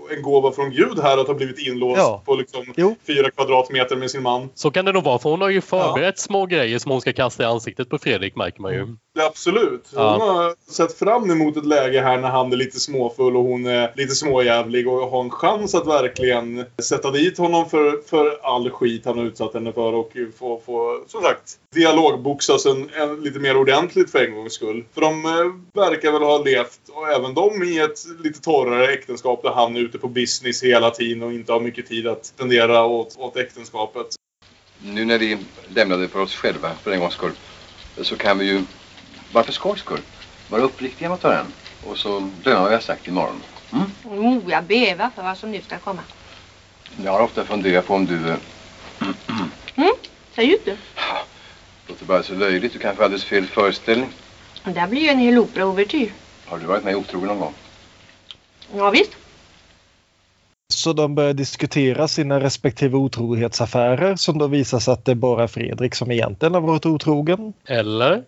en gåva från Gud här att ha blivit inlåst ja. på liksom jo. fyra kvadratmeter med sin man. Så kan det nog vara, för hon har ju förberett ja. små grejer som hon ska kasta i ansiktet på Fredrik, märker man ju. Ja, absolut. Hon ja. har sett fram emot ett läge här när han är lite småfull och hon är lite småjävlig och har en chans att verkligen sätta dit honom för, för all skit han har utsatt henne för och få, få som sagt, dialogboxas en, en, lite mer ordentligt för en gångs skull. För de eh, verkar väl ha levt, och även de, i ett lite torrare äktenskap där han är ute på business hela tiden och inte har mycket tid att spendera åt, åt äktenskapet. Nu när vi lämnade för oss själva för en gångs skull, så kan vi ju, varför skojs skull, vara uppriktiga mot varandra. Och så lönar vad jag sagt imorgon. Mm? Jo, jag bevar för vad som nu ska komma. Jag har ofta funderat på om du... Mm? Säg ut det. Låter bara så löjligt. Du kan få alldeles fel föreställning. Det blir ju en hel operaovertyr. Har du varit med i otrogen någon gång? Ja, visst. Så de börjar diskutera sina respektive otrohetsaffärer, som då visar sig att det är bara Fredrik som egentligen har varit otrogen. Eller?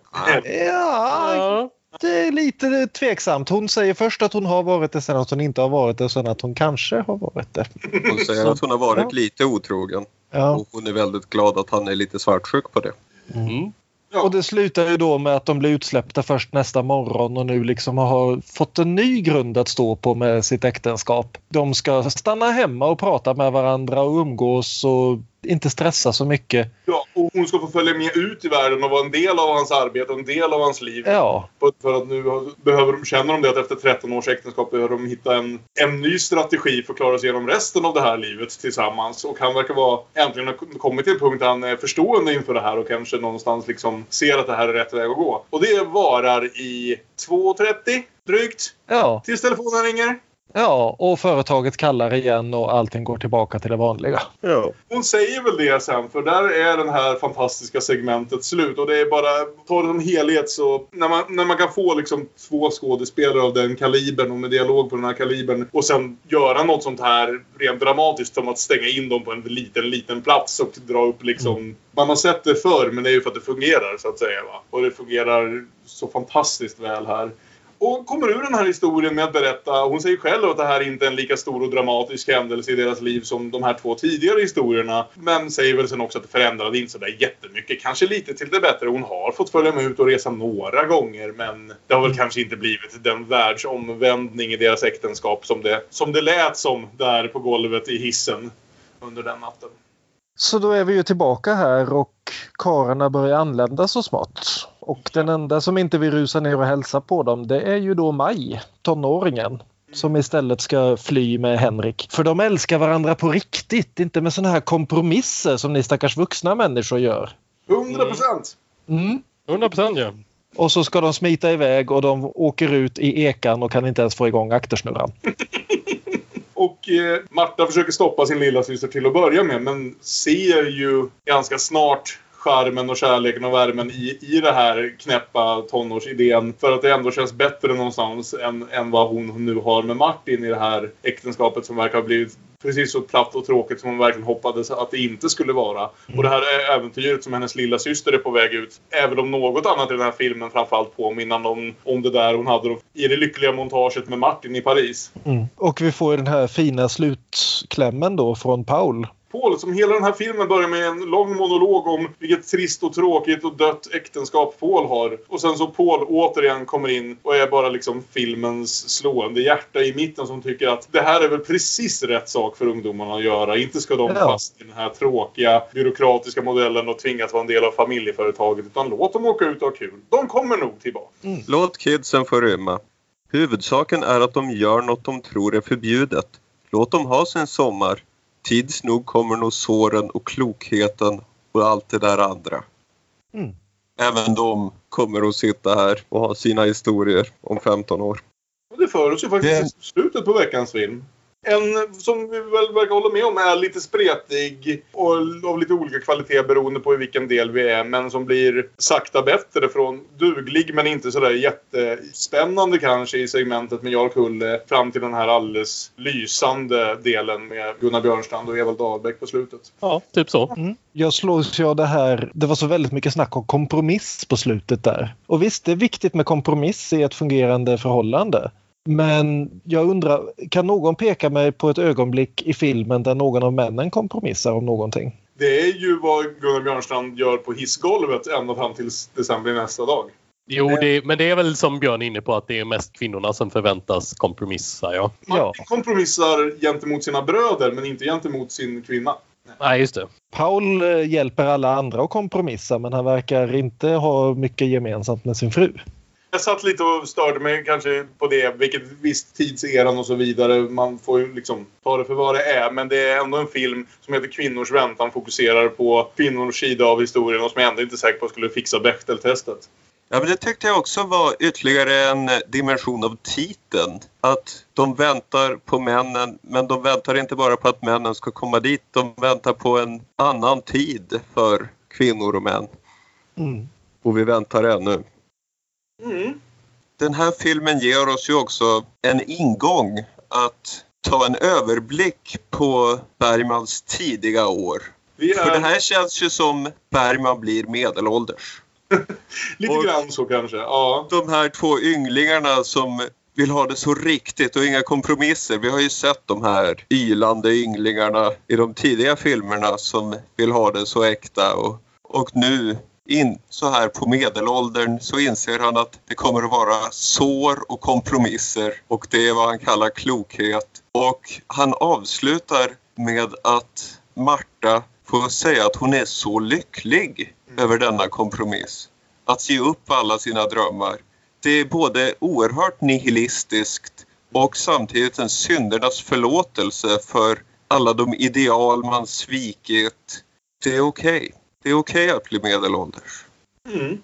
Ja, det är lite tveksamt. Hon säger först att hon har varit det, sen att hon inte har varit det, och sen att hon kanske har varit det. Hon säger så, att hon har varit ja. lite otrogen. Ja. Och hon är väldigt glad att han är lite svartsjuk på det. Mm. Ja. Och det slutar ju då med att de blir utsläppta först nästa morgon och nu liksom har fått en ny grund att stå på med sitt äktenskap. De ska stanna hemma och prata med varandra och umgås och inte stressa så mycket. Ja, och hon ska få följa med ut i världen och vara en del av hans arbete, en del av hans liv. Ja. För att nu behöver de, känner de det att efter tretton års äktenskap behöver de hitta en, en ny strategi för att klara sig igenom resten av det här livet tillsammans. Och han verkar vara, äntligen har kommit till en punkt där han är förstående inför det här och kanske någonstans liksom ser att det här är rätt väg att gå. Och det varar i två och trettio drygt. Ja. Tills telefonen ringer. Ja, och företaget kallar igen och allting går tillbaka till det vanliga. Ja. Hon säger väl det sen, för där är den här fantastiska segmentet slut. Och det är bara, ta det som helhet så, när man, när man kan få liksom två skådespelare av den kalibern och med dialog på den här kalibern och sen göra något sånt här rent dramatiskt som att stänga in dem på en liten, liten plats och dra upp liksom... Mm. Man har sett det förr, men det är ju för att det fungerar så att säga, va? Och det fungerar så fantastiskt väl här. Och kommer ur den här historien med att berätta, hon säger själv att det här inte är en lika stor och dramatisk händelse i deras liv som de här två tidigare historierna. Men säger väl sen också att det förändrade inte så där jättemycket. Kanske lite till det bättre. Hon har fått följa med ut och resa några gånger, men det har väl kanske inte blivit den världsomvändning i deras äktenskap som det, som det lät som där på golvet i hissen under den natten. Så då är vi ju tillbaka här och kararna börjar anlända så smått. Och den enda som inte vill rusa ner och hälsa på dem, det är ju då Maj, tonåringen, som istället ska fly med Henrik. För de älskar varandra på riktigt, inte med såna här kompromisser som ni stackars vuxna människor gör. hundra procent! Mm. hundra procent, ja. Och så ska de smita iväg och de åker ut i ekan och kan inte ens få igång aktersnurran. Och eh, Marta försöker stoppa sin lilla syster till att börja med, men ser ju ganska snart charmen och kärleken och värmen i, i det här knäppa tonårsidén, för att det ändå känns bättre någonstans än, än vad hon nu har med Martin i det här äktenskapet som verkar ha blivit precis så platt och tråkigt som hon verkligen hoppades att det inte skulle vara. Mm. Och det här äventyret som hennes lilla syster är på väg ut, även om något annat i den här filmen framförallt påminner om, om det där hon hade i det lyckliga montaget med Martin i Paris. Mm. Och vi får den här fina slutklämmen då från Paul. Paul, som hela den här filmen börjar med en lång monolog om vilket trist och tråkigt och dött äktenskap Paul har. Och sen så Paul återigen kommer in och är bara liksom filmens slående hjärta i mitten som tycker att det här är väl precis rätt sak för ungdomarna att göra. Inte ska de fast i den här tråkiga byråkratiska modellen och tvingas vara en del av familjeföretaget, utan låt dem åka ut och ha kul. De kommer nog tillbaka. Mm. Låt kidsen få rymma. Huvudsaken är att de gör något de tror är förbjudet. Låt dem ha sin sommar. Tids nog kommer nog såren och klokheten och allt det där andra. Mm. Även de kommer att sitta här och ha sina historier om femton år. Och det för oss ju faktiskt det... slutet på veckans film. En som vi väl verkar hålla med om är lite spretig och av lite olika kvalitet beroende på i vilken del vi är, men som blir sakta bättre från duglig men inte sådär jättespännande kanske i segmentet med Jarl Kulle fram till den här alldeles lysande delen med Gunnar Björnstrand och Eva Dahlbäck på slutet. Ja, typ så. Mm. Jag slås ju av det här, det var så väldigt mycket snack om kompromiss på slutet där. Och visst, det är viktigt med kompromiss i ett fungerande förhållande. Men jag undrar, kan någon peka mig på ett ögonblick i filmen där någon av männen kompromissar om någonting? Det är ju vad Gunnar Björnstrand gör på hissgolvet ända fram till december nästa dag. Jo, det är, men det är väl som Björn är inne på att det är mest kvinnorna som förväntas kompromissa, ja. Man kompromissar gentemot sina bröder men inte gentemot sin kvinna. Nej, just det. Paul hjälper alla andra att kompromissa men han verkar inte ha mycket gemensamt med sin fru. Jag satt lite och störde mig kanske på det, vilket visst tidseran och så vidare. Man får ju liksom ta det för vad det är. Men det är ändå en film som heter Kvinnors väntan, fokuserar på kvinnors sida av historien och som jag ändå inte är säker på skulle fixa Bechteltestet. Ja, men det tyckte jag också var ytterligare en dimension av titeln. Att de väntar på männen, men de väntar inte bara på att männen ska komma dit. De väntar på en annan tid för kvinnor och män. Mm. Och vi väntar ännu. Mm. Den här filmen ger oss ju också en ingång att ta en överblick på Bergmans tidiga år. Är... För det här känns ju som Bergman blir medelålders. Lite och grann så kanske, ja. De här två ynglingarna som vill ha det så riktigt och inga kompromisser. Vi har ju sett de här ylande ynglingarna i de tidiga filmerna som vill ha det så äkta. Och, och nu, in, så här på medelåldern, så inser han att det kommer att vara sår och kompromisser. Och det är vad han kallar klokhet. Och han avslutar med att Marta får säga att hon är så lycklig över denna kompromiss. Att ge upp alla sina drömmar. Det är både oerhört nihilistiskt och samtidigt en syndernas förlåtelse för alla de ideal man svikit. Det är okej. Okay. Det är okej okay att bli medelålders. Mm.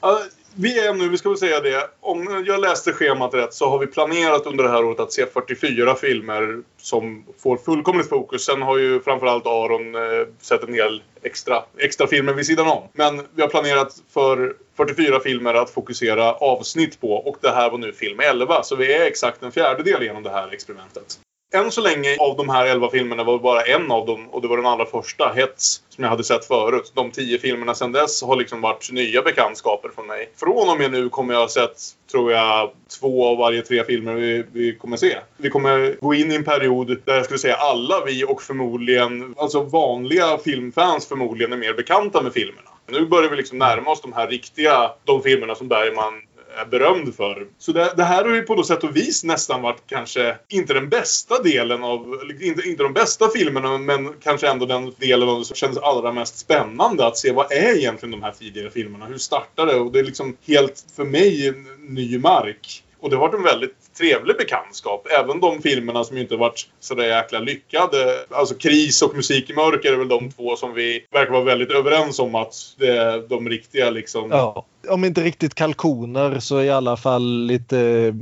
Alltså, vi är nu, vi ska väl säga det, om jag läste schemat rätt så har vi planerat under det här året att se fyrtiofyra filmer som får fullkomligt fokus. Sen har ju framförallt Aron eh, sett en hel extra, extra filmer vid sidan om. Men vi har planerat för fyrtiofyra filmer att fokusera avsnitt på, och det här var nu film elva, så vi är exakt en fjärdedel genom det här experimentet. Än så länge av de här elva filmerna var bara en av dem, och det var den allra första, Hets, som jag hade sett förut. De tio filmerna sedan dess har liksom varit nya bekantskaper för mig. Från och med nu kommer jag ha sett, tror jag, två av varje tre filmer vi, vi kommer se. Vi kommer gå in i en period där jag skulle säga alla vi och förmodligen, alltså vanliga filmfans förmodligen är mer bekanta med filmerna. Nu börjar vi liksom närma oss de här riktiga, de filmerna som Bergman är berömd för. Så det, det här har ju på något sätt och vis nästan varit kanske inte den bästa delen av, inte, inte de bästa filmerna, men kanske ändå den delen av det som kändes allra mest spännande att se, vad är egentligen de här tidigare filmerna? Hur startar det? Och det är liksom helt för mig ny mark. Och det har varit en väldigt trevlig bekantskap. Även de filmerna som inte varit så där jäkla lyckade. Alltså Kris och Musik i mörker är väl de två som vi verkar vara väldigt överens om att det är de riktiga liksom. Ja, om inte riktigt kalkoner så i alla fall lite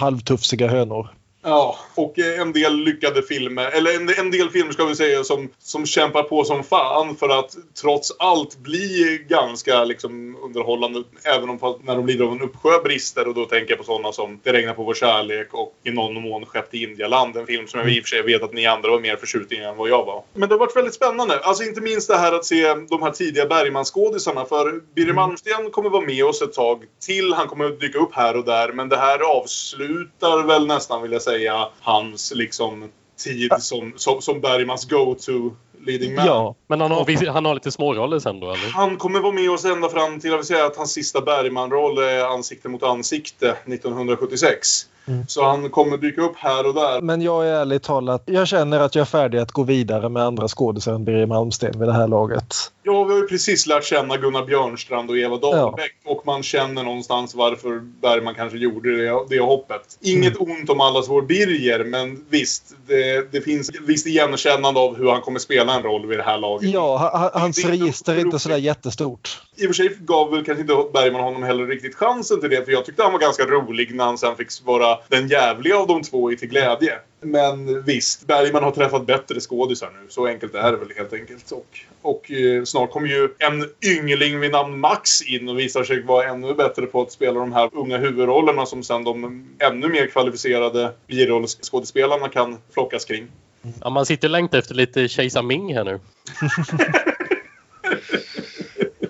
halvtufsiga hönor. Ja, och en del lyckade filmer, eller en, en del filmer ska vi säga som, som kämpar på som fan för att trots allt bli ganska liksom underhållande, även om när de lider av en uppsjö brister. Och då tänker jag på sådana som Det regnar på vår kärlek och I någon mån Skepp i Indialand, en film som jag i och för sig vet att ni andra var mer förtjut i än vad jag var. Men det har varit väldigt spännande, alltså inte minst det här att se de här tidiga Bergman-skådisarna, för Birger Malmsten kommer vara med oss ett tag till, han kommer dyka upp här och där, men det här avslutar väl nästan, vill jag säga, hans liksom tid som, som, som Bergmans go-to leading man. Ja, men han har, han har lite småroller sen då, eller? Han kommer vara med oss ända fram till, jag vill säga att hans sista Bergman-roll är Ansikte mot ansikte nittonhundrasjuttiosex. Mm. Så han kommer dyka upp här och där. Men jag är ärligt talat, jag känner att jag är färdig att gå vidare med andra skådespelare än Birger Malmsten vid det här laget. Ja, vi har ju precis lärt känna Gunnar Björnstrand och Eva Dahlbäck, ja. Och man känner någonstans varför Bergman kanske gjorde det, det hoppet. Inget mm. ont om allas vår Birger, men visst, det, det finns visst igenkännande av hur han kommer spela en roll vid det här laget. Ja, ha, ha, hans register är inte sådär jättestort. I och för sig gav väl kanske inte Bergman honom heller riktigt chansen till det, för jag tyckte han var ganska rolig när han sen fick vara den jävliga av de två i Till glädje. Men visst, Bergman har träffat bättre skådisar nu. Så enkelt är det väl helt enkelt. Och, och eh, snart kommer ju en yngling vid namn Max in och visar sig vara ännu bättre på att spela de här unga huvudrollerna som sen de ännu mer kvalificerade birollskådespelarna kan flockas kring. Ja, man sitter längt efter lite Kejsar Ming här nu.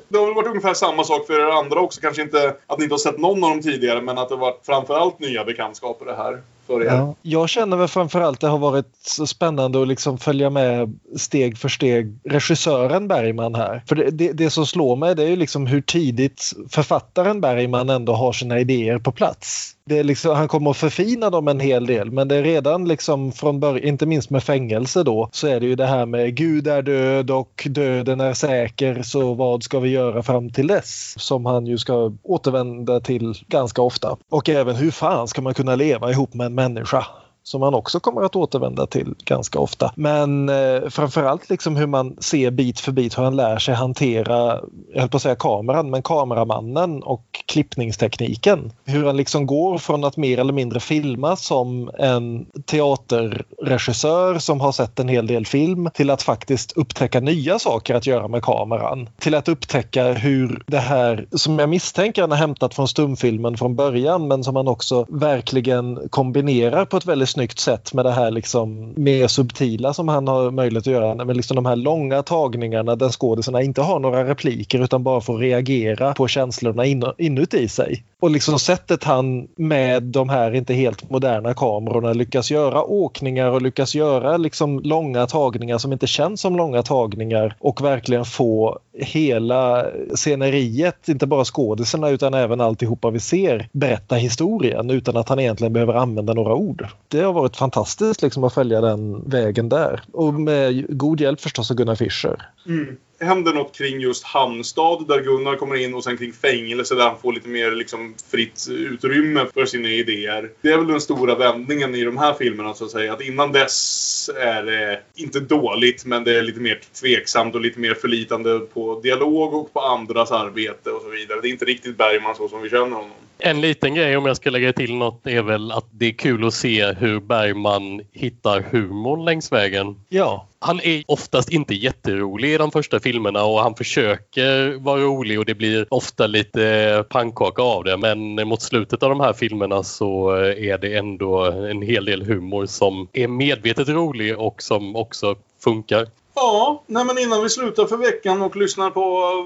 Det har väl varit ungefär samma sak för er andra också. Kanske inte att ni inte har sett någon av dem tidigare, men att det har varit framförallt nya bekantskaper det här för er. Ja, jag känner väl framförallt det har varit så spännande att liksom följa med steg för steg regissören Bergman här. För det, det, det som slår mig, det är ju liksom hur tidigt författaren Bergman ändå har sina idéer på plats. Det är liksom, han kommer att förfina dem en hel del, men det är redan liksom från början, inte minst med Fängelse då, så är det ju det här med Gud är död och döden är säker, så vad ska vi göra fram till dess, som han ju ska återvända till ganska ofta. Och även hur fan ska man kunna leva ihop med en människa, som man också kommer att återvända till ganska ofta. Men eh, framförallt liksom hur man ser bit för bit hur han lär sig hantera, jag höll på att säga kameran, men kameramannen och klippningstekniken. Hur han liksom går från att mer eller mindre filma som en teaterregissör som har sett en hel del film till att faktiskt upptäcka nya saker att göra med kameran. Till att upptäcka hur det här, som jag misstänker han har hämtat från stumfilmen från början, men som han också verkligen kombinerar på ett väldigt snyggt sätt med det här liksom mer subtila som han har möjlighet att göra. Men liksom de här långa tagningarna där skådespelarna inte har några repliker utan bara får reagera på känslorna in, inuti sig. Och liksom sättet han med de här inte helt moderna kamerorna lyckas göra åkningar och lyckas göra liksom långa tagningar som inte känns som långa tagningar och verkligen få hela sceneriet, inte bara skådespelarna utan även alltihopa vi ser, berätta historien utan att han egentligen behöver använda några ord. Det har varit fantastiskt liksom att följa den vägen där. Och med god hjälp förstås av Gunnar Fischer. Mm. Händer något kring just Hamnstad där Gunnar kommer in och sen kring Fängelse där han får lite mer liksom fritt utrymme för sina idéer. Det är väl den stora vändningen i de här filmerna så att säga, att innan dess är det inte dåligt men det är lite mer tveksamt och lite mer förlitande på dialog och på andras arbete och så vidare. Det är inte riktigt Bergman så som vi känner honom. En liten grej om jag ska lägga till något är väl att det är kul att se hur Bergman hittar humorn längs vägen. Ja. Han är oftast inte jätterolig i de första filmerna och han försöker vara rolig och det blir ofta lite pannkaka av det. Men mot slutet av de här filmerna så är det ändå en hel del humor som är medvetet rolig och som också funkar. Ja, nej men innan vi slutar för veckan och lyssnar på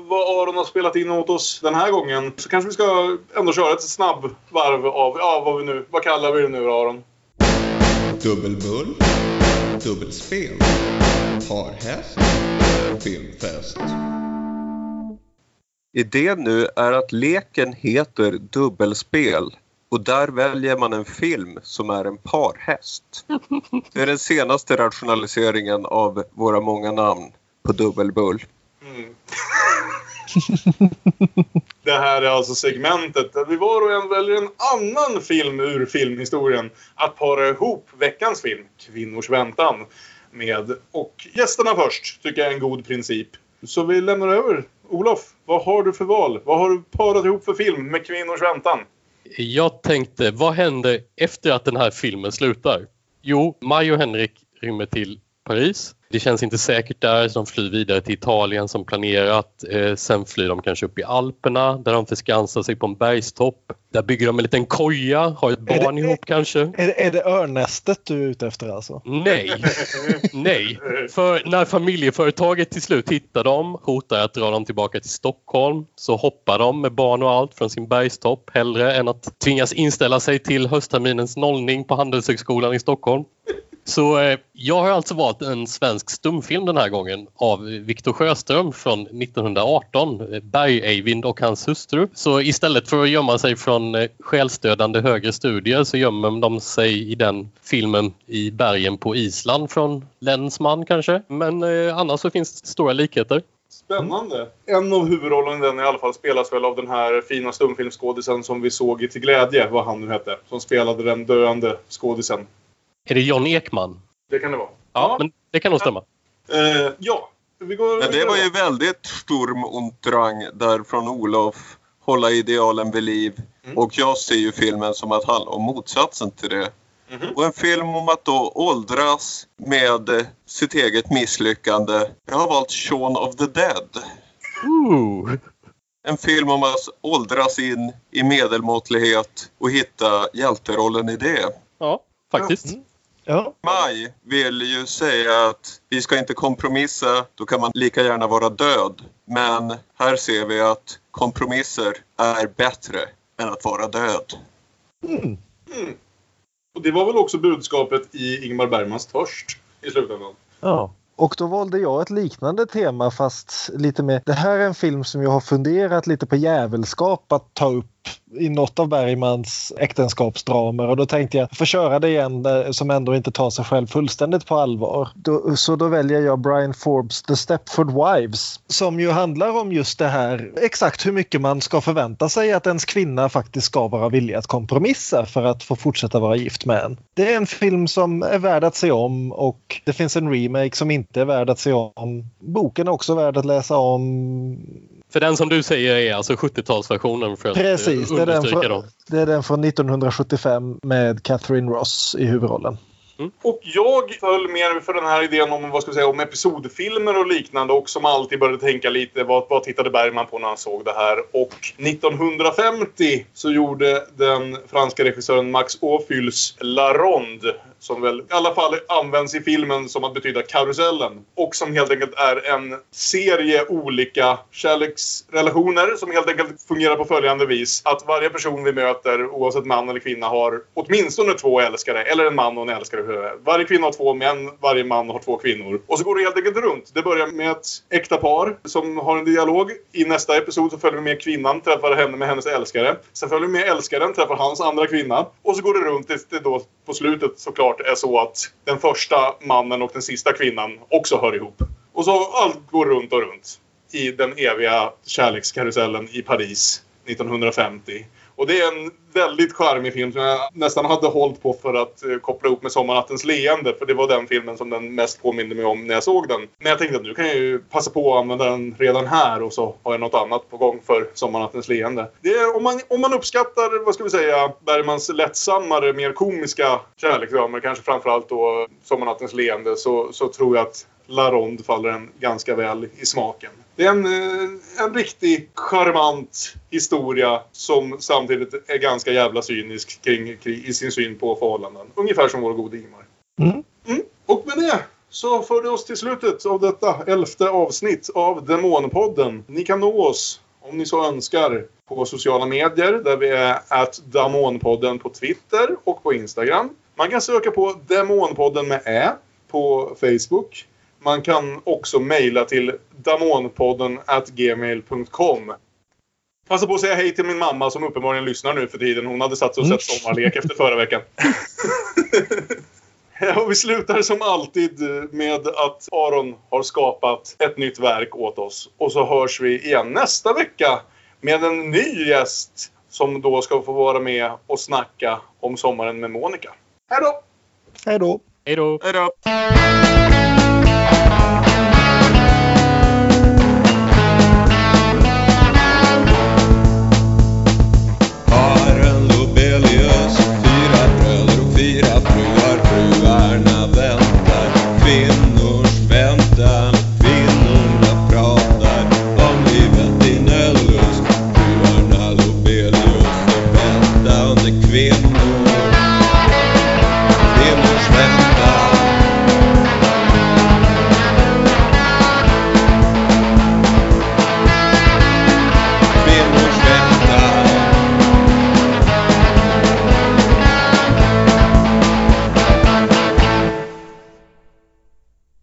vad Aron har spelat in åt oss den här gången så kanske vi ska ändå köra ett snabb varv av ja, vad, vi nu, vad kallar vi det nu Aron? Dubbelbull, dubbelspel, parhäst, filmfest. Idén nu är att leken heter dubbelspel. Och där väljer man en film som är en parhäst. Det är den senaste rationaliseringen av våra många namn på dubbelbull. Mm. Det här är alltså segmentet där vi var och en väljer en annan film ur filmhistorien. Att para ihop veckans film, Kvinnors väntan, med. Och gästerna först, tycker jag är en god princip. Så vi lämnar över. Olof, vad har du för val? Vad har du parat ihop för film med Kvinnors väntan? Jag tänkte, vad händer efter att den här filmen slutar? Jo, Maj och Henrik rymmer till Paris. Det känns inte säkert där, så de flyr vidare till Italien som planerat. Eh, sen flyr de kanske upp i Alperna, där de förskansar sig på en bergstopp. Där bygger de en liten koja, har ett barn det, ihop är, kanske. Är det, är det örnästet du är ute efter alltså? Nej, nej. För när familjeföretaget till slut hittar dem, hotar att dra dem tillbaka till Stockholm. Så hoppar de med barn och allt från sin bergstopp, hellre än att tvingas inställa sig till höstterminens nollning på Handelshögskolan i Stockholm. Så eh, jag har alltså valt en svensk stumfilm den här gången av Victor Sjöström från nittonhundraarton, Berg-Eivind och hans hustru. Så istället för att gömma sig från eh, självstödande högre studier så gömmer de sig i den filmen i bergen på Island från Länsman kanske. Men eh, annars så finns det stora likheter. Spännande. En av huvudrollen den i alla fall spelas väl av den här fina stumfilmskådisen som vi såg i Till glädje, vad han nu hette, som spelade den döende skådisen. Är det John Ekman? Det kan det vara. Ja, men det kan nog stämma. Uh, ja. Vi går, men det var ju väldigt Sturm und Drang där från Olof, hålla idealen vid liv. Mm. Och jag ser ju filmen som att handla om motsatsen till det. Mm-hmm. Och en film om att då åldras med sitt eget misslyckande. Jag har valt Shaun of the Dead. Ooh. En film om att åldras in i medelmåttlighet och hitta hjälterollen i det. Ja. Faktiskt. Mm. Ja. Maj vill ju säga att vi ska inte kompromissa, då kan man lika gärna vara död. Men här ser vi att kompromisser är bättre än att vara död. Mm. Mm. Och det var väl också budskapet i Ingmar Bergmans törst i slutändan. Ja. Och då valde jag ett liknande tema fast lite mer. Det här är en film som jag har funderat lite på jävelskap att ta upp i något av Bergmans äktenskapsdramer. Och då tänkte jag försöka det igen som ändå inte tar sig själv fullständigt på allvar. Då, så då väljer jag Brian Forbes The Stepford Wives. Som ju handlar om just det här. Exakt hur mycket man ska förvänta sig att ens kvinna faktiskt ska vara villig att kompromissa för att få fortsätta vara gift med en. Det är en film som är värd att se om. Och det finns en remake som inte är värd att se om. Boken är också värd att läsa om. För den som du säger är alltså sjuttiotalsversionen för att precis, det är, den från, det är den från nittonhundrasjuttiofem med Catherine Ross i huvudrollen. Mm. Och jag föll mer för den här idén om, vad ska jag säga, om episodfilmer och liknande, och som alltid började tänka lite, vad, vad tittade Bergman på när han såg det här? Och nittonhundrafemtio så gjorde den franska regissören Max Ophüls La Ronde, som väl i alla fall används i filmen som att betyda karusellen, och som helt enkelt är en serie olika kärleksrelationer som helt enkelt fungerar på följande vis: att varje person vi möter, oavsett man eller kvinna, har åtminstone två älskare, eller en man och en älskare. Varje kvinna har två män, varje man har två kvinnor. Och så går det helt enkelt runt. Det börjar med ett äkta par som har en dialog. I nästa episod så följer vi med kvinnan, träffar henne med hennes älskare. Sen följer vi med älskaren, träffar hans andra kvinna. Och så går det runt tills det då på slutet såklart är så att den första mannen och den sista kvinnan också hör ihop. Och så allt går runt och runt i den eviga kärlekskarusellen i Paris nittonhundrafemtio. Och det är en väldigt charmig film som jag nästan hade hållit på för att koppla ihop med Sommarnattens leende. För det var den filmen som den mest påminner mig om när jag såg den. Men jag tänkte att nu kan jag ju passa på att använda den redan här, och så har jag något annat på gång för Sommarnattens leende. Det är, om, man, om man uppskattar, vad ska vi säga, Bergmans lättsammare, mer komiska kärleksdramer, kanske framförallt då Sommarnattens leende, så, så tror jag att La Ronde faller en ganska väl i smaken. Det är en, en riktig charmant historia som samtidigt är ganska jävla cynisk kring, kring, i sin syn på förhållanden. Ungefär som vår gode Ingmar. Mm. Mm. Och med det så för det oss till slutet av detta elfte avsnitt av Demonpodden. Ni kan nå oss om ni så önskar på sociala medier, där vi är at Demonpodden på Twitter och på Instagram. Man kan söka på Demonpodden med ä på Facebook. Man kan också mejla till damonpodden at gmail punkt com. Passa på att säga hej till min mamma som uppenbarligen lyssnar nu för tiden. Hon hade satt sig och sett Sommarlek efter förra veckan. Och vi slutar som alltid med att Aron har skapat ett nytt verk åt oss. Och så hörs vi igen nästa vecka med en ny gäst som då ska få vara med och snacka om sommaren med Monica. Hej då! Hej då! Hej då! Hej då!